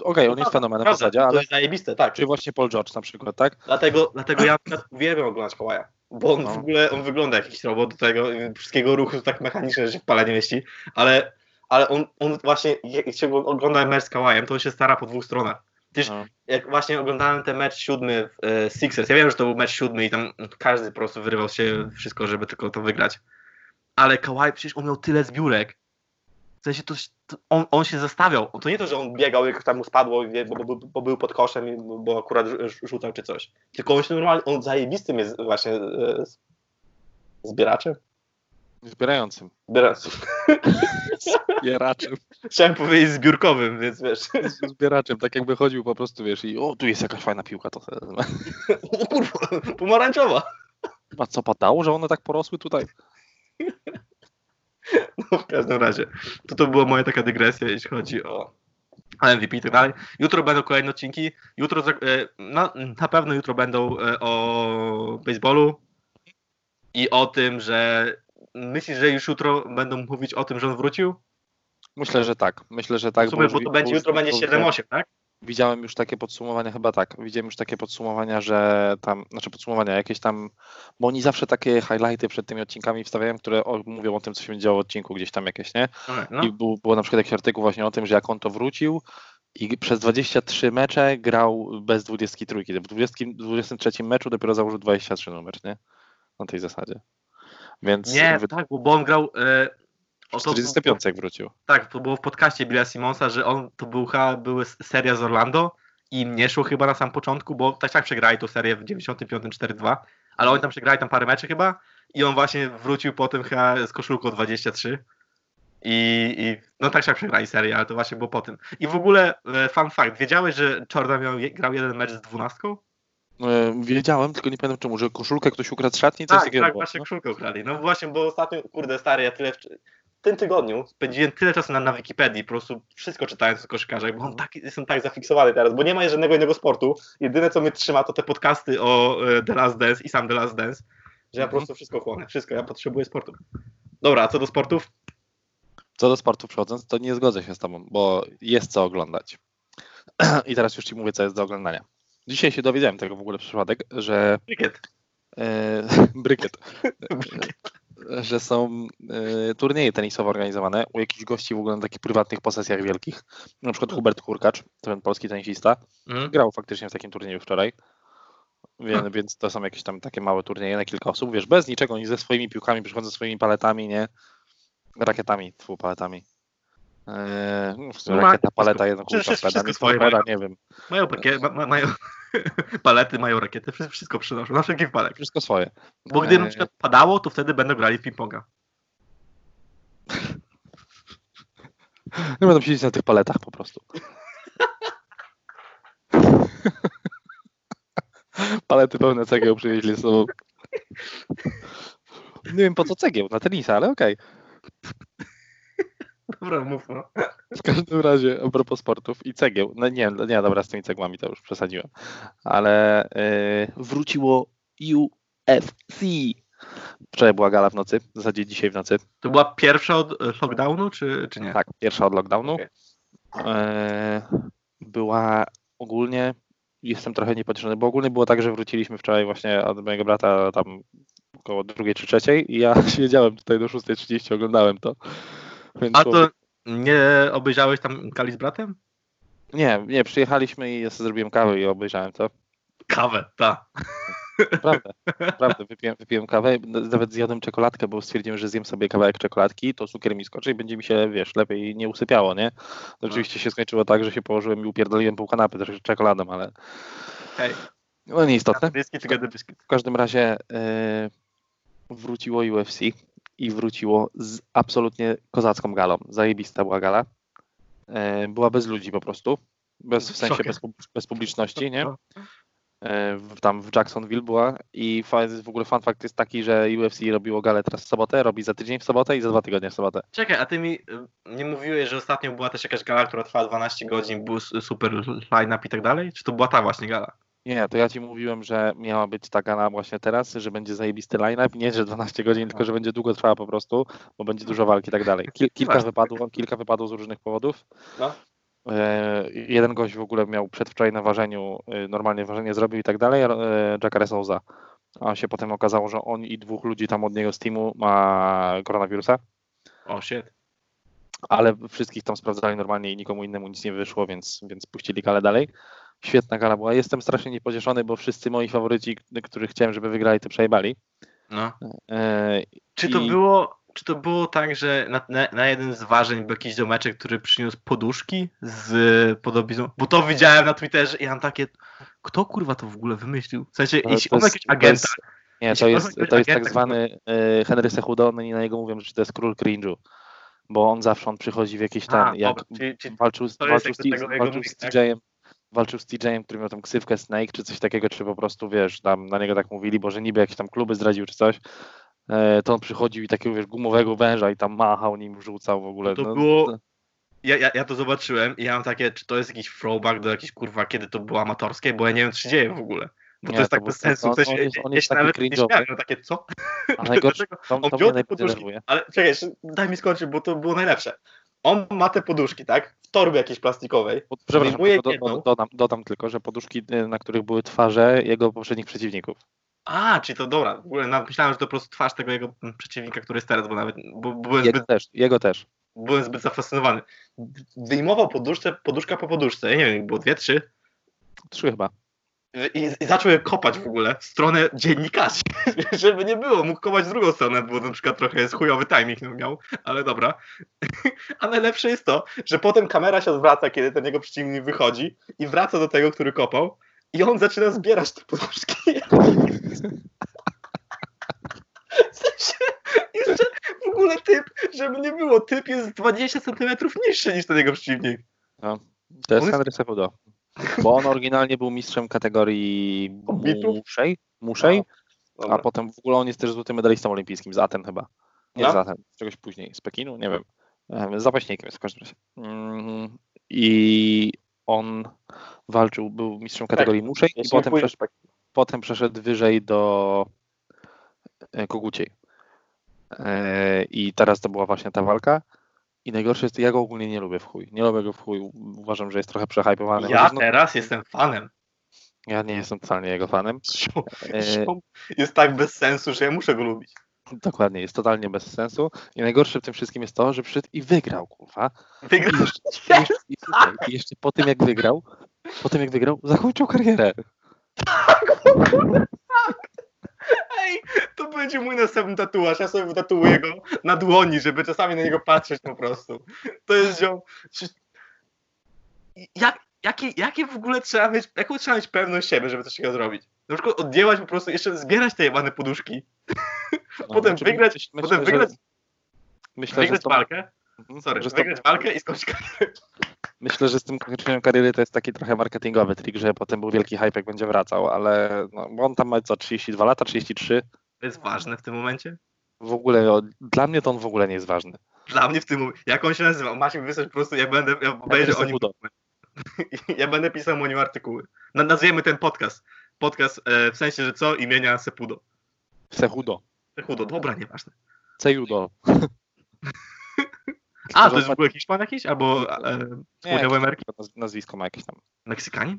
Okej, okay, on jest fenomenem w zasadzie, ale... To jest zajebiste, tak. Czy właśnie Paul George na przykład, tak? Dlatego, dlatego ja uwielbiam oglądać Kałaja, bo on no. w ogóle on wygląda jak jakiś robot do tego wszystkiego ruchu, tak mechanicznie, że się w pale nie mieści, ale, ale on, on właśnie, jak się ogląda mecz z Kałajem, to on się stara po dwóch stronach. Przecież no. jak właśnie oglądałem ten mecz siódmy w e, Sixers, ja wiem, że to był mecz siódmy i tam każdy po prostu wyrywał się wszystko, żeby tylko to wygrać, ale Kawhi przecież on miał tyle zbiórek. W sensie to, to on, on się zastawiał. To nie to, że on biegał, jak tam mu spadło, bo, bo, bo był pod koszem, bo akurat rzucał czy coś. Tylko on się normalnie, on zajebistym jest właśnie e, zbieraczem. Zbierającym. Zbierającym. Zbieraczem. Chciałem powiedzieć zbiórkowym, więc wiesz. Zbieraczem, tak jakby chodził po prostu, wiesz, i o, tu jest jakaś fajna piłka, to sobie wezmę. O kurwa, pomarańczowa. A co padało, że one tak porosły tutaj? No w każdym razie, to to była moja taka dygresja, jeśli chodzi o M V P i tak dalej. Jutro będą kolejne odcinki, jutro, no, na pewno jutro będą o baseballu i o tym, że myślisz, że już jutro będą mówić o tym, że on wrócił? Myślę, że tak, myślę, że tak. W sumie, bo, bo to będzie, jutro będzie siedem osiem, tak? Widziałem już takie podsumowania, chyba tak, widziałem już takie podsumowania, że tam, znaczy podsumowania jakieś tam, bo oni zawsze takie highlighty przed tymi odcinkami wstawiają, które o, mówią o tym, co się działo w odcinku gdzieś tam jakieś, nie? No. I był, było na przykład jakiś artykuł właśnie o tym, że jak on to wrócił i przez dwadzieścia trzy mecze grał bez dwudziestki trzy, w dwudziestym trzecim meczu dopiero założył dwadzieścia trzy numer, nie? Na tej zasadzie. Więc nie, wy... tak, bo on grał... Y- O to, czterdziesty piąty jak wrócił. Tak, to było w podcaście Billa Simonsa, że on to był, była seria z Orlando i im nie szło chyba na sam początku, bo tak tak przegrali tą serię w dziewięćdziesiątym piątym cztery dwa, ale oni tam przegrali tam parę meczy chyba i on właśnie wrócił potem chyba z koszulką dwadzieścia trzy i, i no tak tak przegrali serię, ale to właśnie było po tym. I w ogóle fun fact, wiedziałeś, że Jordan miał, grał jeden mecz z dwunastką? Wiedziałem, tylko nie pamiętam czemu, że koszulkę ktoś ukradł z szatni? Tak, tak, tak właśnie no? koszulkę ukradli. No właśnie, bo ostatnio, kurde stary, ja tyle... W... W tym tygodniu spędziłem tyle czasu na, na Wikipedii, po prostu wszystko czytając o koszykarzach, bo on tak, jestem tak zafiksowany teraz, bo nie ma żadnego innego sportu. Jedyne, co mnie trzyma, to te podcasty o e, The Last Dance i sam The Last Dance, że ja po prostu wszystko chłonę, wszystko, ja potrzebuję sportu. Dobra, a co do sportów? Co do sportów przechodząc, to nie zgodzę się z tobą, bo jest co oglądać. I teraz już ci mówię, co jest do oglądania. Dzisiaj się dowiedziałem tego w ogóle przypadek, że... Brykiet. E, brykiet. Że są e, turnieje tenisowe organizowane u jakichś gości w ogóle na takich prywatnych posesjach wielkich. Na przykład Hubert Hurkacz, ten polski tenisista, mm. grał faktycznie w takim turnieju wczoraj. Wie, hmm. Więc to są jakieś tam takie małe turnieje na kilka osób, wiesz, bez niczego, oni ze swoimi piłkami przychodzą, ze swoimi paletami, nie? Rakietami, tfu, paletami. Eee, no, rakieta, paleta, jedno kółka, peda, nic peda, nie wiem. Mają, pakiet, ma, mają palety, mają rakiety, wszystko przynoszą, na wszelki wypadek. Wszystko swoje. Bo gdy eee. na przykład padało, to wtedy będą grali w ping-ponga. No będą siedzieć na tych paletach po prostu. Palety pełne cegieł przywieźli z sobą. Nie wiem po co cegieł, na tenisa, ale okej. Okay. Dobra, mów no. W każdym razie, a propos sportów i cegieł, no nie, nie, dobra, z tymi cegłami to już przesadziłem, ale yy, wróciło U F C. Wczoraj była gala w nocy, w zasadzie dzisiaj w nocy. To była pierwsza od lockdownu, czy, czy nie? Tak, pierwsza od lockdownu. Okay. Yy, była ogólnie... Jestem trochę niepocieszony, bo ogólnie było tak, że wróciliśmy wczoraj właśnie od mojego brata tam około drugiej czy trzeciej i ja siedziałem tutaj do szóstej trzydzieści, oglądałem to. Więc a to było... nie obejrzałeś tam kali z bratem? Nie, nie, przyjechaliśmy i ja sobie zrobiłem kawę i obejrzałem to. Kawę, tak. Prawda, prawda, wypiłem, wypiłem kawę, nawet zjadłem czekoladkę, bo stwierdziłem, że zjem sobie kawałek czekoladki, to cukier mi skoczy i będzie mi się, wiesz, lepiej nie usypiało, nie? No. Oczywiście się skończyło tak, że się położyłem i upierdoliłem pół kanapy też czekoladą, ale hej. No nieistotne. W każdym razie yy, wróciło U F C i wróciło z absolutnie kozacką galą, zajebista była gala, yy, była bez ludzi po prostu, bez, w sensie bez, bez publiczności, nie? Tam w Jacksonville była i w ogóle fun fact jest taki, że U F C robiło galę teraz w sobotę, robi za tydzień w sobotę i za dwa tygodnie w sobotę. Czekaj, a ty mi nie mówiłeś, że ostatnio była też jakaś gala, która trwała dwanaście godzin, był super line-up i tak dalej? Czy to była ta właśnie gala? Nie, to ja ci mówiłem, że miała być ta gala właśnie teraz, że będzie zajebisty line-up, nie, że dwanaście godzin, tylko że będzie długo trwała po prostu, bo będzie dużo walki i tak dalej. Kil- kilka, wypadło, kilka wypadło z różnych powodów. No. Jeden gość w ogóle miał przedwczoraj na ważeniu, normalnie ważenie zrobił i tak dalej, Jacka Souza. A się potem okazało, że on i dwóch ludzi tam od niego z teamu ma koronawirusa. O shit. Ale wszystkich tam sprawdzali normalnie i nikomu innemu nic nie wyszło, więc, więc puścili galę dalej. Świetna gala była. Jestem strasznie niepocieszony, bo wszyscy moi faworyci, których chciałem, żeby wygrali, to przejebali. No. E, czy to i... było... Czy to było tak, że na, na, na jeden z ważeń był jakiś ziomeczek, który przyniósł poduszki z podobizną? Bo to widziałem na Twitterze i mam takie, kto kurwa to w ogóle wymyślił? W sensie, no, jeśli on jakiś agenta... Nie, to jest, to jest agenta, tak zwany y, Henry Cejudo, no i na niego mówią, że to jest król cringe'u. Bo on zawsze on przychodzi w jakiś ten... A, jak dobra, czyli, czyli walczył z, walczył z, tego, walczył z D J-em. Walczył z D J-em, który miał tam ksywkę Snake, czy coś takiego, czy po prostu, wiesz, tam na niego tak mówili, bo że niby jakieś tam kluby zdradził, czy coś. To on przychodził i takiego, wiesz, gumowego węża i tam machał nim, rzucał w ogóle. To no. było... Ja, ja, ja to zobaczyłem i ja mam takie, czy to jest jakiś throwback do jakiejś, kurwa, kiedy to było amatorskie, bo ja nie wiem, co się dzieje w ogóle. Bo nie, to jest to tak bez sensu. On, on jest, on jest ja taki cringe'owy. Ja takie, co? A najgorsze, to, to mnie najpoduszki, ale czekaj, daj mi skończyć, bo to było najlepsze. On ma te poduszki, tak? W torbie jakiejś plastikowej. Przepraszam, do, do, dodam, dodam tylko, że poduszki, na których były twarze jego poprzednich przeciwników. A, czyli to dobra. W ogóle myślałem, że to po prostu twarz tego jego przeciwnika, który jest teraz, bo nawet bo byłem jego, zbyt, też, jego też. Byłem zbyt zafascynowany. Wyjmował poduszkę, poduszka po poduszce. Ja nie wiem, było dwie, trzy. Trzy chyba. I, i zaczął je kopać w ogóle w stronę dziennikarzy. Żeby nie było, mógł kopać w drugą stronę, bo na przykład trochę jest chujowy timing miał, ale dobra. A najlepsze jest to, że potem kamera się odwraca, kiedy ten jego przeciwnik wychodzi i wraca do tego, który kopał. I on zaczyna zbierać te poduszki. W sensie, jeszcze w ogóle typ, żeby nie było, typ jest dwadzieścia centymetrów niższy niż ten jego przeciwnik. No, to jest Henry Cejudo. Bo on oryginalnie był mistrzem kategorii muszej, muszej no, a potem w ogóle on jest też złotym medalistą olimpijskim, z Aten chyba. Nie no? Z Aten, z czegoś później, z Pekinu, nie wiem. Z zapaśnikiem jest w każdym razie. Mm, I... On walczył, był mistrzem kategorii tak, muszej i potem, przesz- potem przeszedł wyżej do koguciej. Yy, I teraz to była właśnie ta walka. I najgorsze jest, ja go ogólnie nie lubię w chuj. Nie lubię go w chuj, uważam, że jest trochę przehypowany. Ja no, teraz no, jestem fanem. Ja nie jestem totalnie jego fanem. Jest tak bez sensu, że ja muszę go lubić. Dokładnie, jest totalnie bez sensu. I najgorsze w tym wszystkim jest to, że przyszedł i wygrał, kurwa. Wygrał. I jeszcze, jeszcze, jeszcze, jeszcze po tym, jak wygrał, po tym, jak wygrał, zakończył karierę. Tak, kurwa, tak. Ej, to będzie mój następny tatuaż. Ja sobie tatuuję go na dłoni, żeby czasami na niego patrzeć po prostu. To jest ziom... Jak, jakie, jakie w ogóle trzeba mieć, jaką trzeba mieć pewność siebie, żeby coś takiego zrobić? Na przykład odjebać po prostu, jeszcze zbierać te jebane poduszki. No, potem znaczy, wygrać, myślę, potem wygrać, że... myślę, wygrać że to... walkę. Mhm, sorry, że wygrać to... walkę i skończyć karierę. Myślę, że z tym kończeniem kariery to jest taki trochę marketingowy trik, że potem był wielki hype, jak będzie wracał, ale no, on tam ma co, trzydzieści dwa lata, trzydzieści trzy? To jest ważne w tym momencie? W ogóle, o, dla mnie to on w ogóle nie jest ważny. Dla mnie w tym momencie, jak on się nazywa? Masz mi wysłać po prostu, ja będę, ja obejrzę o nim, ja będę pisał o nim artykuły. Nazwiemy ten podcast, podcast e, w sensie, że co? Imienia Cejudo. Cejudo. Cejudo, dobra, nieważne. Cejudo. A, to jest w ogóle Hiszpan jakiś? Albo e, nie, Ameryki? Nazwisko ma jakieś tam. Meksykanin?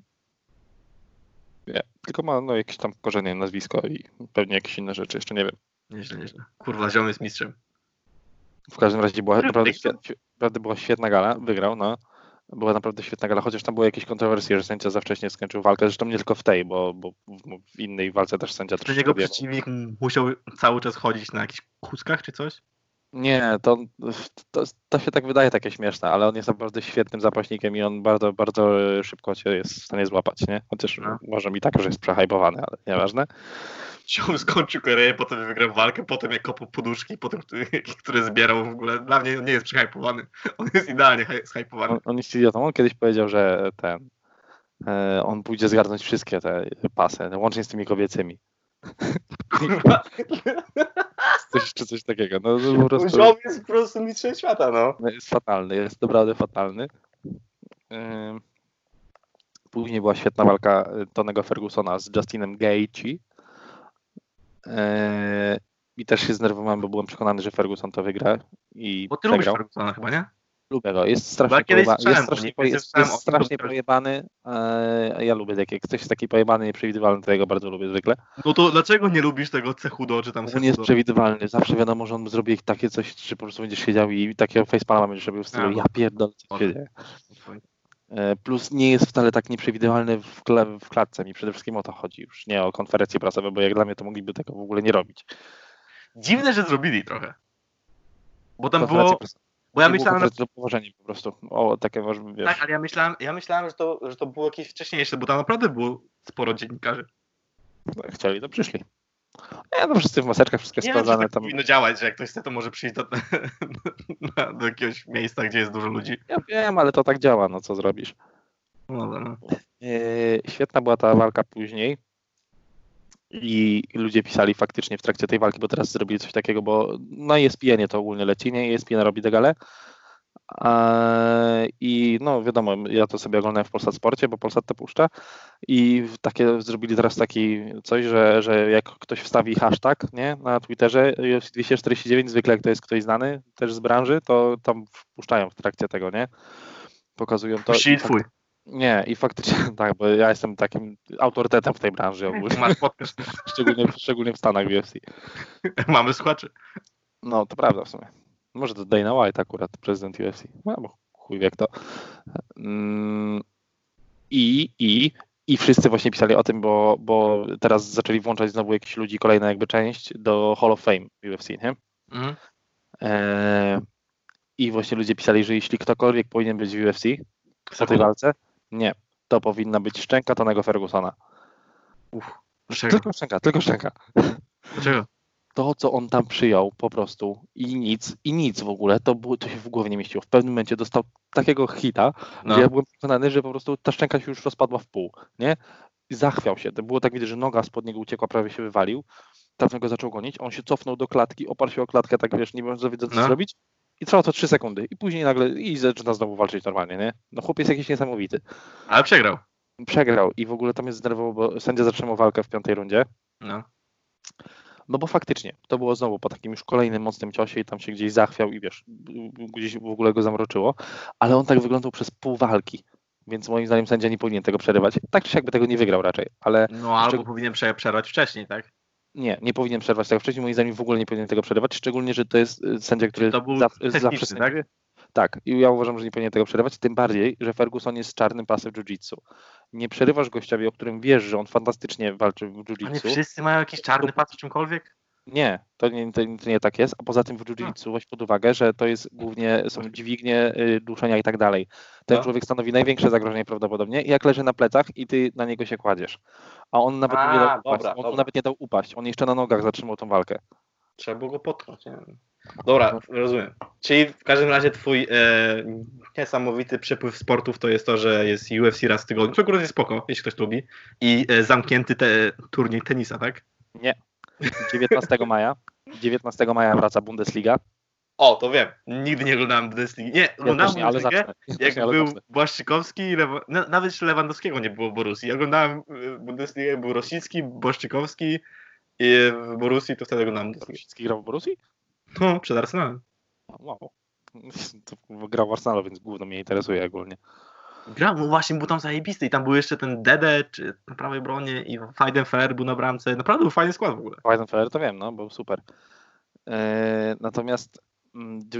Nie, tylko ma no, jakieś tam korzenie, nazwisko i pewnie jakieś inne rzeczy, jeszcze nie wiem. Nieźle, nieźle. Kurwa, ziom jest mistrzem. W każdym razie była naprawdę, naprawdę była świetna gala, wygrał, no. Była naprawdę świetna gala, chociaż tam były jakieś kontrowersje, że sędzia za wcześnie skończył walkę, zresztą nie tylko w tej, bo, bo w innej walce też sędzia troszkę. Czy jego przeciwnik musiał cały czas chodzić na jakichś kuckach czy coś? Nie, to, to, to się tak wydaje takie śmieszne, ale on jest naprawdę świetnym zapaśnikiem i on bardzo, bardzo szybko cię jest w stanie złapać, nie? Chociaż no. Może mi tak, że jest przehajbowany, ale nieważne. Ciął skończył karierę, potem wygrał walkę, potem jak kopał poduszki, potem, które zbierał w ogóle. Dla mnie on nie jest przehajpowany. On jest idealnie zhajpowany. On, on jest idiotą. On kiedyś powiedział, że ten, on pójdzie zgarnąć wszystkie te pasy, łącznie z tymi kobiecymi. Kurwa. Coś, czy coś takiego. No, po prostu... Ziom jest po prostu mistrzem świata, no. Jest fatalny, jest naprawdę fatalny. Później była świetna walka Tonego Fergusona z Justinem Gaethje. I też się zdenerwowałem, bo byłem przekonany, że Ferguson to wygra. I bo ty przegrał. Lubisz Fergusona chyba, nie? Lubię go, jest strasznie pojebany, jest strasznie, poje, jest, jest strasznie pojebany, a ja lubię, jak ktoś jest taki pojebany, nieprzewidywalny, to ja go bardzo lubię zwykle. No to dlaczego nie lubisz tego Cejudo, czy tam Cejudo? On jest przewidywalny, zawsze wiadomo, że on zrobi takie coś, że po prostu będziesz siedział i takiego facepalma będziesz robił w stylu, ja pierdolę, co się dzieje. Plus nie jest wcale tak nieprzewidywalny w, kle, w klatce, mi przede wszystkim o to chodzi, już nie o konferencje prasowe, bo jak dla mnie to mogliby tego w ogóle nie robić. Dziwne, że zrobili trochę, bo tam konferencja było... Prasowe. Bo ja myślałem, że to poważenie po prostu. O, takie możemy, wiesz. Tak, ale ja myślałem, ja myślałem, że to, że to było jakieś wcześniejsze, bo tam naprawdę było sporo dziennikarzy. No, chcieli, to przyszli. Ja to wszyscy w maseczkach, wszystkie sprawdzane. Tak tam powinno działać, że jak ktoś chce, to może przyjść do, do, do jakiegoś miejsca, gdzie jest dużo ludzi. Ja wiem, ale to tak działa, no co zrobisz. No, no. Yy, świetna była ta walka później. I ludzie pisali faktycznie w trakcie tej walki, bo teraz zrobili coś takiego, bo na E S P N to ogólnie leci, nie? E S P N robi te gale. I no wiadomo, ja to sobie oglądałem w Polsat Sporcie, bo Polsat to puszcza. I takie, zrobili teraz taki coś, że, że jak ktoś wstawi hashtag, nie? Na Twitterze U F C dwieście czterdzieści dziewięć, zwykle jak to jest ktoś znany też z branży, to tam wpuszczają w trakcie tego, nie? Pokazują to. Twój. Nie, i faktycznie tak, bo ja jestem takim autorytetem w tej branży ogólnie. Masz podcast. Szczególnie, szczególnie w Stanach U F C. Mamy słuchaczy. No, to prawda w sumie. Może to Dana White akurat, prezydent U F C. No, bo chuj wie kto. Mm, I, i, i wszyscy właśnie pisali o tym, bo, bo teraz zaczęli włączać znowu jakichś ludzi, kolejna jakby część do Hall of Fame U F C, nie? Mhm. E, I właśnie ludzie pisali, że jeśli ktokolwiek powinien być w U F C po tej walce, nie, to powinna być szczęka Tonego Fergusona. Uff, tylko szczęka, tylko szczęka. Dlaczego? To, co on tam przyjął po prostu i nic, i nic w ogóle, to, było, to się w głowie nie mieściło. W pewnym momencie dostał takiego hita, no. Że ja byłem przekonany, że po prostu ta szczęka się już rozpadła w pół, nie? I zachwiał się. To było tak widać, że noga spod niego uciekła, prawie się wywalił. Tam go zaczął gonić, on się cofnął do klatki, oparł się o klatkę, tak wiesz, nie mówiąc, co no. zrobić. I trwało to trzy sekundy. I później nagle i zaczyna znowu walczyć normalnie, nie? No chłop jest jakiś niesamowity. Ale przegrał. Przegrał i w ogóle tam jest zdenerwował, bo sędzia zatrzymał walkę w piątej rundzie. No. No bo faktycznie, to było znowu po takim już kolejnym mocnym ciosie i tam się gdzieś zachwiał i wiesz, gdzieś w ogóle go zamroczyło. Ale on tak wyglądał przez pół walki. więc moim zdaniem sędzia nie powinien tego przerywać. Tak czy siak by tego nie wygrał raczej, ale... No albo szczeg- powinien przerwać wcześniej, tak? Nie, nie powinien przerwać tego wcześniej, moim zdaniem w ogóle nie powinien tego przerywać, szczególnie, że to jest sędzia, który... To był za- zawsze tak? Tak, i ja uważam, że nie powinien tego przerywać, tym bardziej, że Ferguson jest czarnym pasem jiu-jitsu. Nie przerywasz gościowi, o którym wiesz, że on fantastycznie walczy w jiu-jitsu. A nie wszyscy mają jakiś czarny pas w czymkolwiek? Nie, to nie, to nie tak jest, a poza tym w jiu-jitsu weź pod uwagę, że to jest głównie, są dźwignie, duszenia i tak dalej. Ten no. człowiek stanowi największe zagrożenie prawdopodobnie, jak leży na plecach i ty na niego się kładziesz. A on nawet, a, nie, dał dobra, upaść. On dobra. nawet nie dał upaść, on jeszcze na nogach zatrzymał tą walkę. Trzeba było go potknąć. Dobra, rozumiem. Czyli w każdym razie twój e, niesamowity przepływ sportów to jest to, że jest U F C raz w tygodniu, co akurat jest spoko, jeśli ktoś lubi, i e, zamknięty te, turniej tenisa, tak? Nie. dziewiętnastego maja wraca Bundesliga. O, to wiem. Nigdy nie oglądałem Bundesligi. Nie, ja oglądałem nie, Bundesligę, ale jak nie, ale był zacznę. Błaszczykowski i Lewo... no, nawet Lewandowskiego nie było w Borussii. Ja oglądałem Bundesligę, był Rosicki, Błaszczykowski i w Borussii, to wtedy oglądałem Bundesligę. Rosicki grał w Borussii? No, przed Arsenalem. Wow. To grał w Arsenalu, więc gówno mnie interesuje ogólnie. Grał, no właśnie, był tam zajebisty i tam był jeszcze ten Dede czy na prawej bronie i Feidenferrer był na bramce. Naprawdę był fajny skład w ogóle. Feidenferrer to wiem, no, był super. Yy, natomiast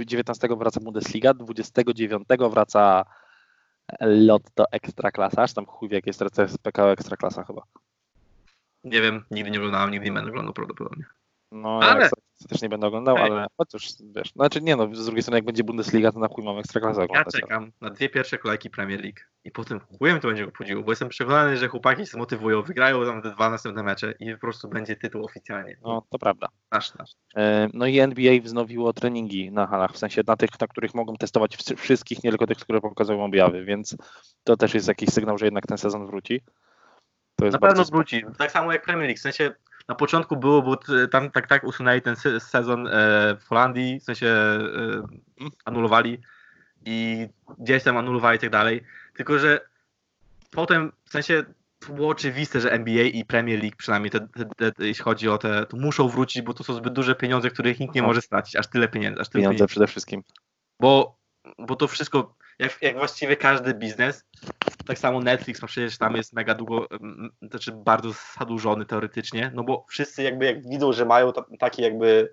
dziewiętnastego wraca Bundesliga, dwudziestego dziewiątego wraca lot do Ekstraklasa, aż tam chuj wie, jak jest P K O Ekstraklasa chyba. Nie wiem, nigdy nie oglądałem, nigdy nie będę oglądał prawdopodobnie. No, ale... ja też nie będę oglądał, Hej. ale chociaż wiesz, znaczy nie no, z drugiej strony jak będzie Bundesliga, to na chuj mam Ekstraklasę oglądać. Ja czekam na dwie pierwsze kolejki Premier League i potem chujem to będzie obchodziło, bo jestem przekonany, że chłopaki się zmotywują, wygrają tam te dwa następne mecze i po prostu będzie tytuł oficjalnie. No, to prawda. Nasz, nasz. No i N B A wznowiło treningi na halach, w sensie na tych, na których mogą testować wszystkich, nie tylko tych, które pokazują objawy, więc to też jest jakiś sygnał, że jednak ten sezon wróci. To jest na pewno wróci, tak samo jak Premier League, w sensie na początku było, bo tam tak tak usunęli ten sezon w Holandii, w sensie anulowali i gdzieś tam anulowali i tak dalej, tylko że potem w sensie to było oczywiste, że N B A i Premier League przynajmniej, te, te, te, jeśli chodzi o te, to muszą wrócić, bo to są zbyt duże pieniądze, których nikt nie może stracić, aż tyle pieniędzy. Aż tyle pieniądze, pieniędzy przede wszystkim. Bo, bo to wszystko, jak, jak właściwie każdy biznes, tak samo Netflix, no przecież tam jest mega długo, znaczy bardzo zadłużony teoretycznie, no bo wszyscy jakby jak widzą, że mają t- taki jakby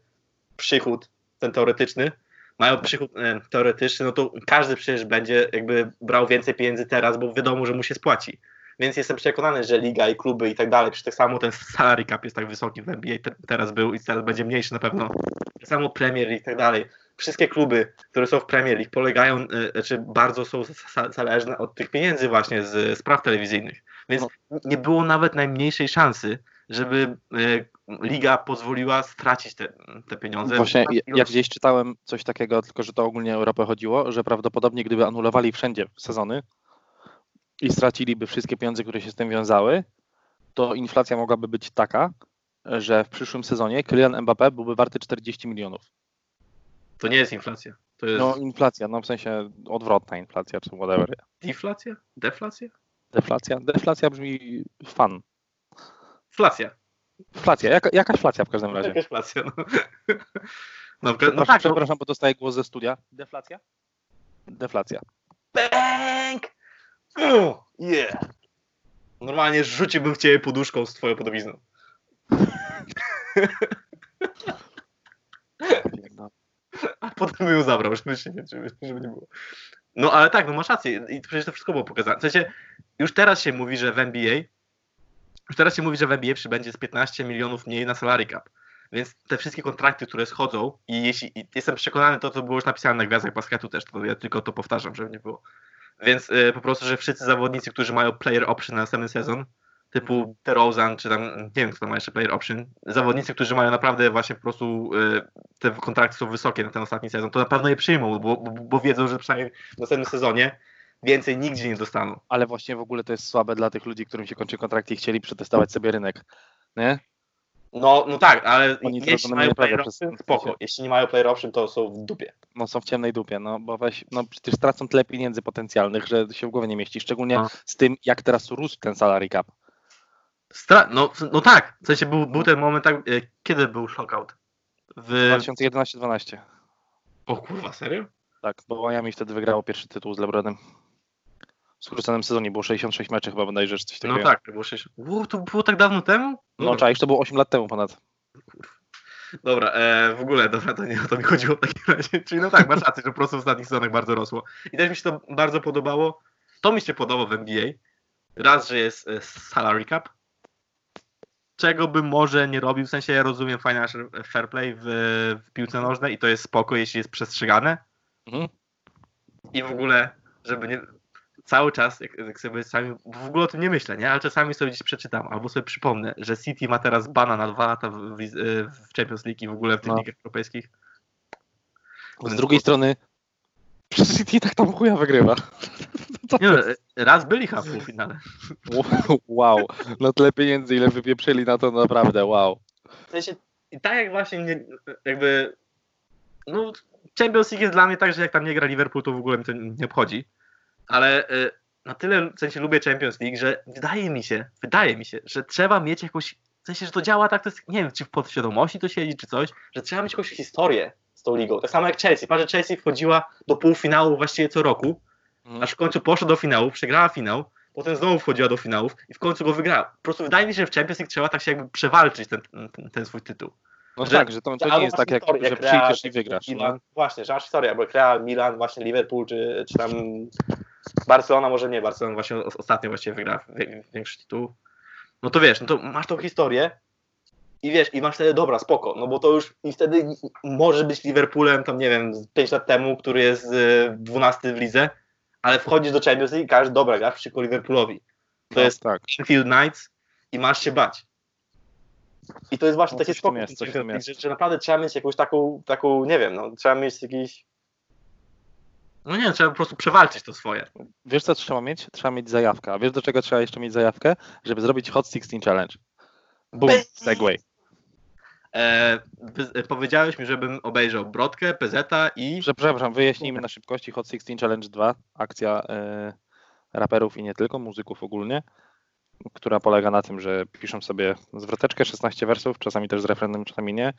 przychód, ten teoretyczny, mają przychód e, teoretyczny, no to każdy przecież będzie jakby brał więcej pieniędzy teraz, bo wiadomo, że mu się spłaci. Więc jestem przekonany, że liga i kluby i tak dalej, przecież tak samo ten salary cap jest tak wysoki w N B A, te- teraz był i teraz będzie mniejszy na pewno. Tak samo Premier League i tak dalej. Wszystkie kluby, które są w Premier League, polegają, czy bardzo są zależne od tych pieniędzy właśnie z spraw telewizyjnych. Więc nie było nawet najmniejszej szansy, żeby liga pozwoliła stracić te, te pieniądze. Właśnie ja gdzieś czytałem coś takiego, tylko że to ogólnie o Europę chodziło, że prawdopodobnie gdyby anulowali wszędzie sezony i straciliby wszystkie pieniądze, które się z tym wiązały, to inflacja mogłaby być taka, że w przyszłym sezonie Kylian Mbappé byłby warty czterdzieści milionów. To nie jest inflacja. To jest... No inflacja, no w sensie odwrotna inflacja, czy whatever. Inflacja? Deflacja? Deflacja? Deflacja brzmi fan. Flacja. Flacja, Jaka, jakaś flacja w każdym razie. Jakaś flacja, no. no, no, no tak, przepraszam, no. bo dostaję głos ze studia. Deflacja? Deflacja. Bang! Oh, yeah! Normalnie rzuciłbym w ciebie poduszką z twoją podobizną. A potem ją zabrał, żeby się nie, żeby nie było. No ale tak, no masz rację i przecież to wszystko było pokazane. W sensie, już teraz się mówi, że w N B A już teraz się mówi, że w N B A przybędzie z piętnaście milionów mniej na salary cap. Więc te wszystkie kontrakty, które schodzą i jeśli i jestem przekonany, to to było już napisane na Gwiazdach Basketu też, to ja tylko to powtarzam, żeby nie było. Więc y, po prostu, że wszyscy zawodnicy, którzy mają player option na następny sezon, typu DeRozan, czy tam, nie wiem, kto tam ma jeszcze player option, zawodnicy, którzy mają naprawdę właśnie po prostu y, te kontrakty są wysokie na ten ostatni sezon, to na pewno je przyjmą, bo, bo, bo wiedzą, że przynajmniej w następnym sezonie więcej nigdzie nie dostaną. Ale właśnie w ogóle to jest słabe dla tych ludzi, którym się kończy kontrakt i chcieli przetestować sobie rynek, nie? No, no tak, ale Oni jeśli mają player option, spoko. Jeśli nie mają player option, to są w dupie. No są w ciemnej dupie, no bo weź, no przecież tracą tyle pieniędzy potencjalnych, że się w głowie nie mieści, szczególnie A. z tym, jak teraz rósł ten salary cap. Stra- no, no tak, w sensie był, był ten moment, tak, e, kiedy był shockout? W dwa tysiące jedenaście dwa tysiące dwanaście. O kurwa, serio? Tak, bo Miami wtedy wygrało pierwszy tytuł z LeBronem. w skróconym sezonie, było sześćdziesiąt sześć meczów chyba bodajże, czy coś takiego. No tak, było sześćdziesiąt. Uu, to było tak dawno temu? No czaisz, to było osiem lat temu ponad. Dobra, e, w ogóle dobra, to nie o to mi chodziło w takim razie. Czyli no tak, masz rację, że po prostu w ostatnich sezonach bardzo rosło. I też mi się to bardzo podobało. To mi się podoba w N B A. Raz, że jest e, salary cap, czego bym może nie robił, w sensie ja rozumiem financial fair play w, w piłce nożnej i to jest spoko, jeśli jest przestrzegane. Mhm. I w ogóle, żeby nie... Cały czas, jak, jak sobie sami, w ogóle o tym nie myślę, nie? Ale czasami sobie gdzieś przeczytam, albo sobie przypomnę, że City ma teraz bana na dwa lata w, w Champions League i w ogóle w tych no. ligach europejskich. Z drugiej to... strony, City tak tam chuja wygrywa. Nie, raz byli chyba w półfinale. Wow, no tyle pieniędzy, ile wypieprzyli na to, naprawdę, wow. W sensie, i tak jak właśnie, nie, jakby, no Champions League jest dla mnie tak, że jak tam nie gra Liverpool, to w ogóle mi to nie obchodzi. Ale na tyle, w sensie, lubię Champions League, że wydaje mi się, wydaje mi się, że trzeba mieć jakąś, w sensie, że to działa tak, to jest, nie wiem, czy w podświadomości to siedzi, czy coś, że trzeba mieć jakąś historię z tą ligą. Tak samo jak Chelsea. Patrz, że Chelsea wchodziła do półfinału właściwie co roku, mm. aż w końcu poszła do finału, przegrała finał, potem znowu wchodziła do finałów i w końcu go wygrała. Po prostu wydaje mi się, że w Champions League trzeba tak się jakby przewalczyć ten, ten, ten swój tytuł. No że, tak, że to, to nie jest tak, jak, historia, jak że Real, przyjdziesz i wygrasz. Milan, no? Właśnie, że masz historię, bo jak Real, Milan, właśnie Liverpool, czy, czy tam Barcelona, może nie, Barcelona właśnie ostatnio właściwie wygra większość tytułów. No to wiesz, no to masz tą historię i wiesz, i masz wtedy, dobra, spoko, no bo to już i wtedy możesz być Liverpoolem, tam nie wiem, pięć lat temu, który jest dwunasty w lidze, ale wchodzisz do Champions League i każesz, dobra, grasz przeciwko Liverpoolowi. To no, jest tak. Sheffield Knights i masz się bać. I to jest właśnie no, takie spoko, jest, coś coś że, że naprawdę trzeba mieć jakąś taką, taką, nie wiem, no trzeba mieć jakiś... No nie, trzeba po prostu przewalczyć to swoje. Wiesz co trzeba mieć? Trzeba mieć zajawkę. A wiesz do czego trzeba jeszcze mieć zajawkę? Żeby zrobić Hot szesnaście Challenge. Boom, segway. E, powiedziałeś mi, żebym obejrzał Brodkę, PZeta i... Że, przepraszam, wyjaśnijmy na szybkości Hot szesnaście Challenge dwa. Akcja e, raperów i nie tylko, muzyków ogólnie, która polega na tym, że piszą sobie zwroteczkę, szesnaście wersów, czasami też z refrenem, czasami nie,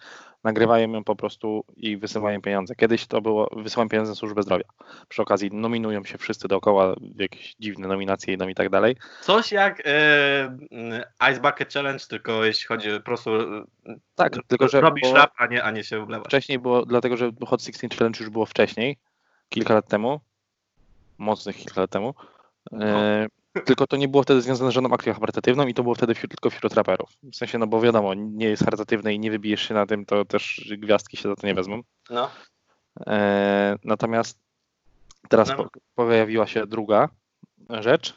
nagrywają ją po prostu i wysyłają pieniądze. Kiedyś to było, wysyłają pieniądze na służbę zdrowia. Przy okazji nominują się wszyscy dookoła, jakieś dziwne nominacje idą i tak dalej. Coś jak yy, Ice Bucket Challenge, tylko jeśli chodzi po prostu... Tak, r- tylko że... Robisz rap, a nie, a nie się oblewasz. Wcześniej było, dlatego że Hot szesnaście Challenge już było wcześniej, kilka lat temu, mocnych kilka lat temu, yy, no. Tylko to nie było wtedy związane z żadną akcją charytatywną i to było wtedy wśród, tylko wśród raperów. W sensie, no bo wiadomo, nie jest charytatywne i nie wybijesz się na tym, to też gwiazdki się za to nie wezmą. No. E, natomiast teraz no. Po, pojawiła się druga rzecz.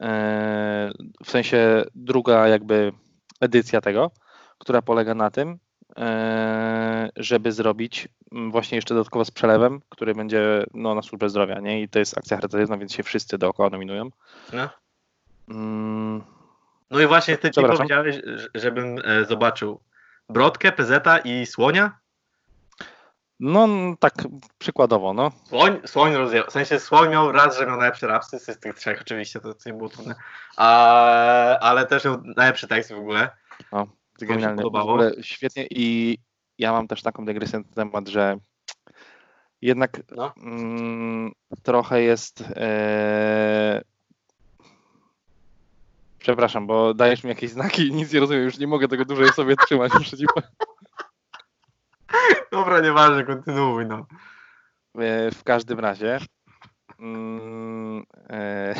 E, w sensie druga jakby edycja tego, która polega na tym, e, żeby zrobić właśnie jeszcze dodatkowo z przelewem, który będzie no, na służbę zdrowia, nie? I to jest akcja charytatywna, więc się wszyscy dookoła nominują. No, mm. no i właśnie ty ci powiedziałeś, żebym e, zobaczył Brodkę, Pezeta i Słonia? No tak przykładowo, no. Słoń, słoń rozjechał, w sensie Słoń miał raz, że miał najlepsze rapsy z tych trzech oczywiście, to, to nie było trudne, A, ale też miał najlepszy tekst w ogóle. No, genialnie, w ogóle świetnie i ja mam też taką dygresję na ten temat, że jednak no. mm, trochę jest... Yy... Przepraszam, bo dajesz mi jakieś znaki i nic nie rozumiem, już nie mogę tego dłużej sobie trzymać. Dobra, nieważne, kontynuuj. No. Yy, w każdym razie... Mm, e,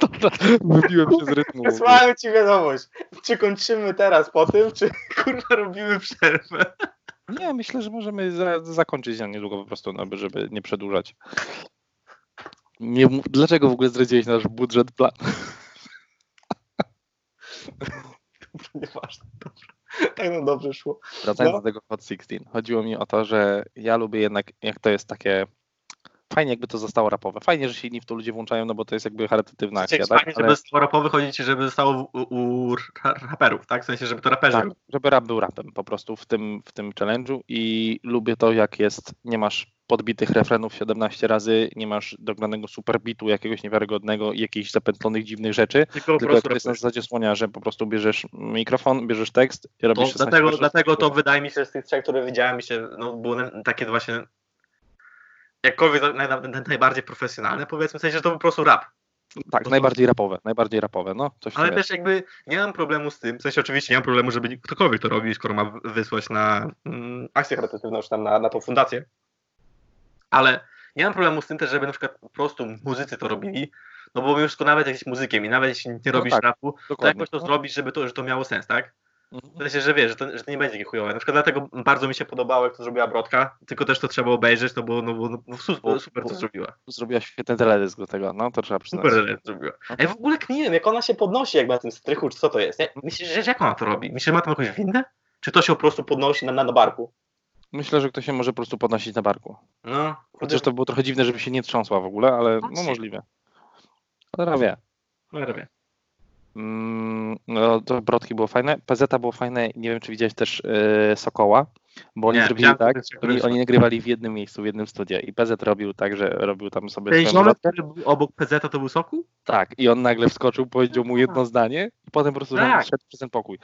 dobra, wybiłem się z rytmu. Wysłałem ci wiadomość. Czy kończymy teraz po tym, czy kurwa robimy przerwę? Nie, myślę, że możemy za, zakończyć na niedługo po prostu, no, żeby nie przedłużać. Nie, dlaczego w ogóle zdradziłeś nasz budżet plan? Dobra, nieważne, dobra. Tak nam dobrze szło. Wracając no. do tego Hot szesnaście. Chodziło mi o to, że ja lubię jednak, jak to jest takie fajnie jakby to zostało rapowe. Fajnie, że się inni w to ludzie włączają, no bo to jest jakby charytatywna akcja. Fajnie, tak? Ale... żeby zostało rapowe, chodzi ci, żeby zostało u, u raperów, tak? W sensie, żeby to raperzy... Tak, żeby rap był rapem po prostu w tym, w tym challenge'u i lubię to, jak jest, nie masz podbitych refrenów siedemnaście razy, nie masz dogranego superbitu jakiegoś niewiarygodnego i jakichś zapętlonych dziwnych rzeczy, tylko, tylko to jest na zasadzie Słonia, że po prostu bierzesz mikrofon, bierzesz tekst i robisz... No, dlatego dlatego to wydaje mi się, że z tych trzech, które widziałem, mi się, no były takie właśnie... jakkolwiek najbardziej profesjonalne, powiedzmy, w sensie, że to był po prostu rap. Tak, to najbardziej to... rapowe, najbardziej rapowe, no. Coś ale też jakby nie mam problemu z tym, w sensie oczywiście nie mam problemu, żeby ktokolwiek to robił, skoro ma wysłać na mm, akcję charytatywną, czy tam na, na tą fundację, ale nie mam problemu z tym też, żeby na przykład po prostu muzycy to robili, no bo już nawet jakimś muzykiem i nawet jeśli nie robisz no tak, rapu, dokładnie. To jakoś to zrobić, żeby to, że to miało sens, tak? W sensie, że wiesz, że to, że to nie będzie takie chujowe. Na przykład dlatego bardzo mi się podobało, jak to zrobiła Brodka, tylko też to trzeba obejrzeć, no bo, no bo no, super, super to zrobiła. Zrobiła świetny teledysk do tego, no to trzeba przyznać. Super teledysk zrobiła. Okay. A ja w ogóle nie wiem, jak ona się podnosi jakby na tym strychu, czy co to jest. Myślisz, że jak ona to robi? Myślisz, że ma tam jakąś windę? Czy to się po prostu podnosi na, na, na barku? Myślę, że ktoś się może po prostu podnosić na barku. No. Chociaż to było trochę dziwne, żeby się nie trząsła w ogóle, ale no możliwe. Cholera wie. Cholera wie. No, to Brodki było fajne, PZeta było fajne, nie wiem czy widziałeś też yy, Sokoła, bo oni nie, zrobili tak, tak oni, oni nagrywali w jednym miejscu, w jednym studiu i P Z robił tak, że robił tam sobie... Ten ziomek, który był obok P Zeta to był Sokół? Tak, i on nagle wskoczył, powiedział mu jedno zdanie i potem po prostu tak. Szedł przez ten pokój.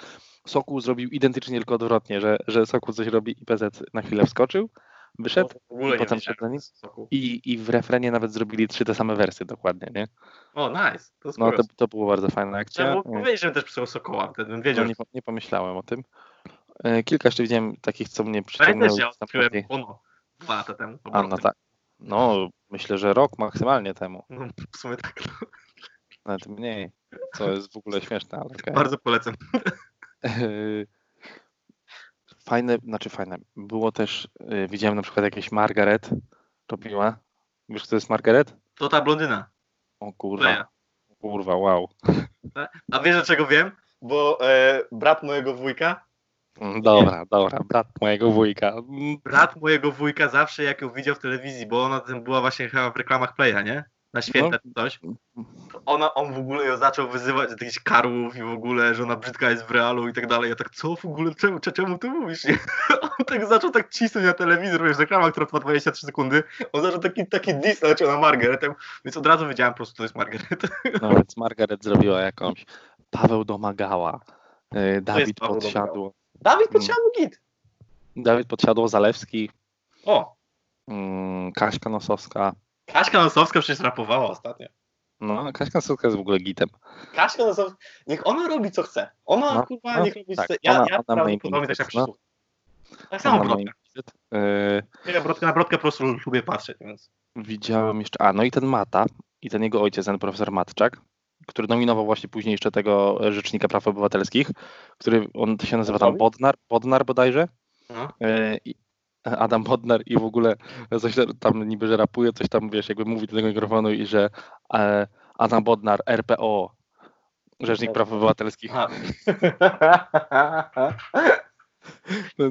Sokół zrobił identycznie, tylko odwrotnie, że, że Sokół coś robi i P Z na chwilę wskoczył, wyszedł i potem szedł za nim i w refrenie nawet zrobili trzy te same wersje dokładnie, nie? O, nice. To, no, to, to było bardzo fajna akcja. Ja powiedziałem też przy Sokoła, wtedy bym wiedział. No, nie, nie pomyślałem o tym. E, kilka jeszcze widziałem takich, co mnie przyciągnęły. Ja też ja odkryłem ono dwa lata temu. A, no tak. No, myślę, że rok maksymalnie temu. No, w sumie tak. No. Nawet mniej, co jest w ogóle śmieszne. Ale okay. Bardzo polecam. Fajne, znaczy fajne. Było też, yy, widziałem na przykład jakieś Margaret robiła. Wiesz, kto jest Margaret? To ta blondyna. O kurwa, ja. kurwa, wow. A wiesz, dlaczego wiem? Bo e, brat mojego wujka... Dobra, dobra, brat mojego wujka. Brat mojego wujka zawsze jak ją widział w telewizji, bo ona tam była właśnie chyba w reklamach Playa, nie? Na święta czy coś. To ona, on w ogóle ją zaczął wyzywać do jakichś karłów i w ogóle, że ona brzydka jest w realu i tak dalej. Ja tak, co w ogóle, czemu, czemu ty mówisz? Nie? On tak zaczął tak cisnąć na telewizor, wiesz, reklama, która trwa dwadzieścia trzy sekundy. On zaczął taki, taki dis leciał na Margaretę, więc od razu wiedziałem po prostu, to jest Margaret. No więc Margaret zrobiła jakąś. Paweł domagała. Yy, Dawid Paweł podsiadło. Domagała. Dawid podsiadło git. Dawid podsiadło, Zalewski. O. Yy, Kaśka Nosowska. Kaśka Nosowska przecież rapowała ostatnio. No, Kaśka Nosowska jest w ogóle gitem. Kaśka Nosowska, niech ona robi co chce. Ona no, kurwa, no, niech robi co tak. chce. Ja, ona, ja ona prawdopodobnie też tak przysłucham. Tak samo Brodka. Yy... Ja Brodka, na Brodkę po prostu lubię patrzeć. Więc. Widziałem jeszcze, a no i ten Mata, i ten jego ojciec, ten profesor Matczak, który nominował właśnie później jeszcze tego rzecznika praw obywatelskich, który, on się nazywa tam Bodnar, Bodnar bodajże. No. Yy, Adam Bodnar i w ogóle coś tam niby, że rapuje, coś tam, wiesz, jakby mówi do tego mikrofonu i że e, Adam Bodnar, R P O, Rzecznik Praw Obywatelskich.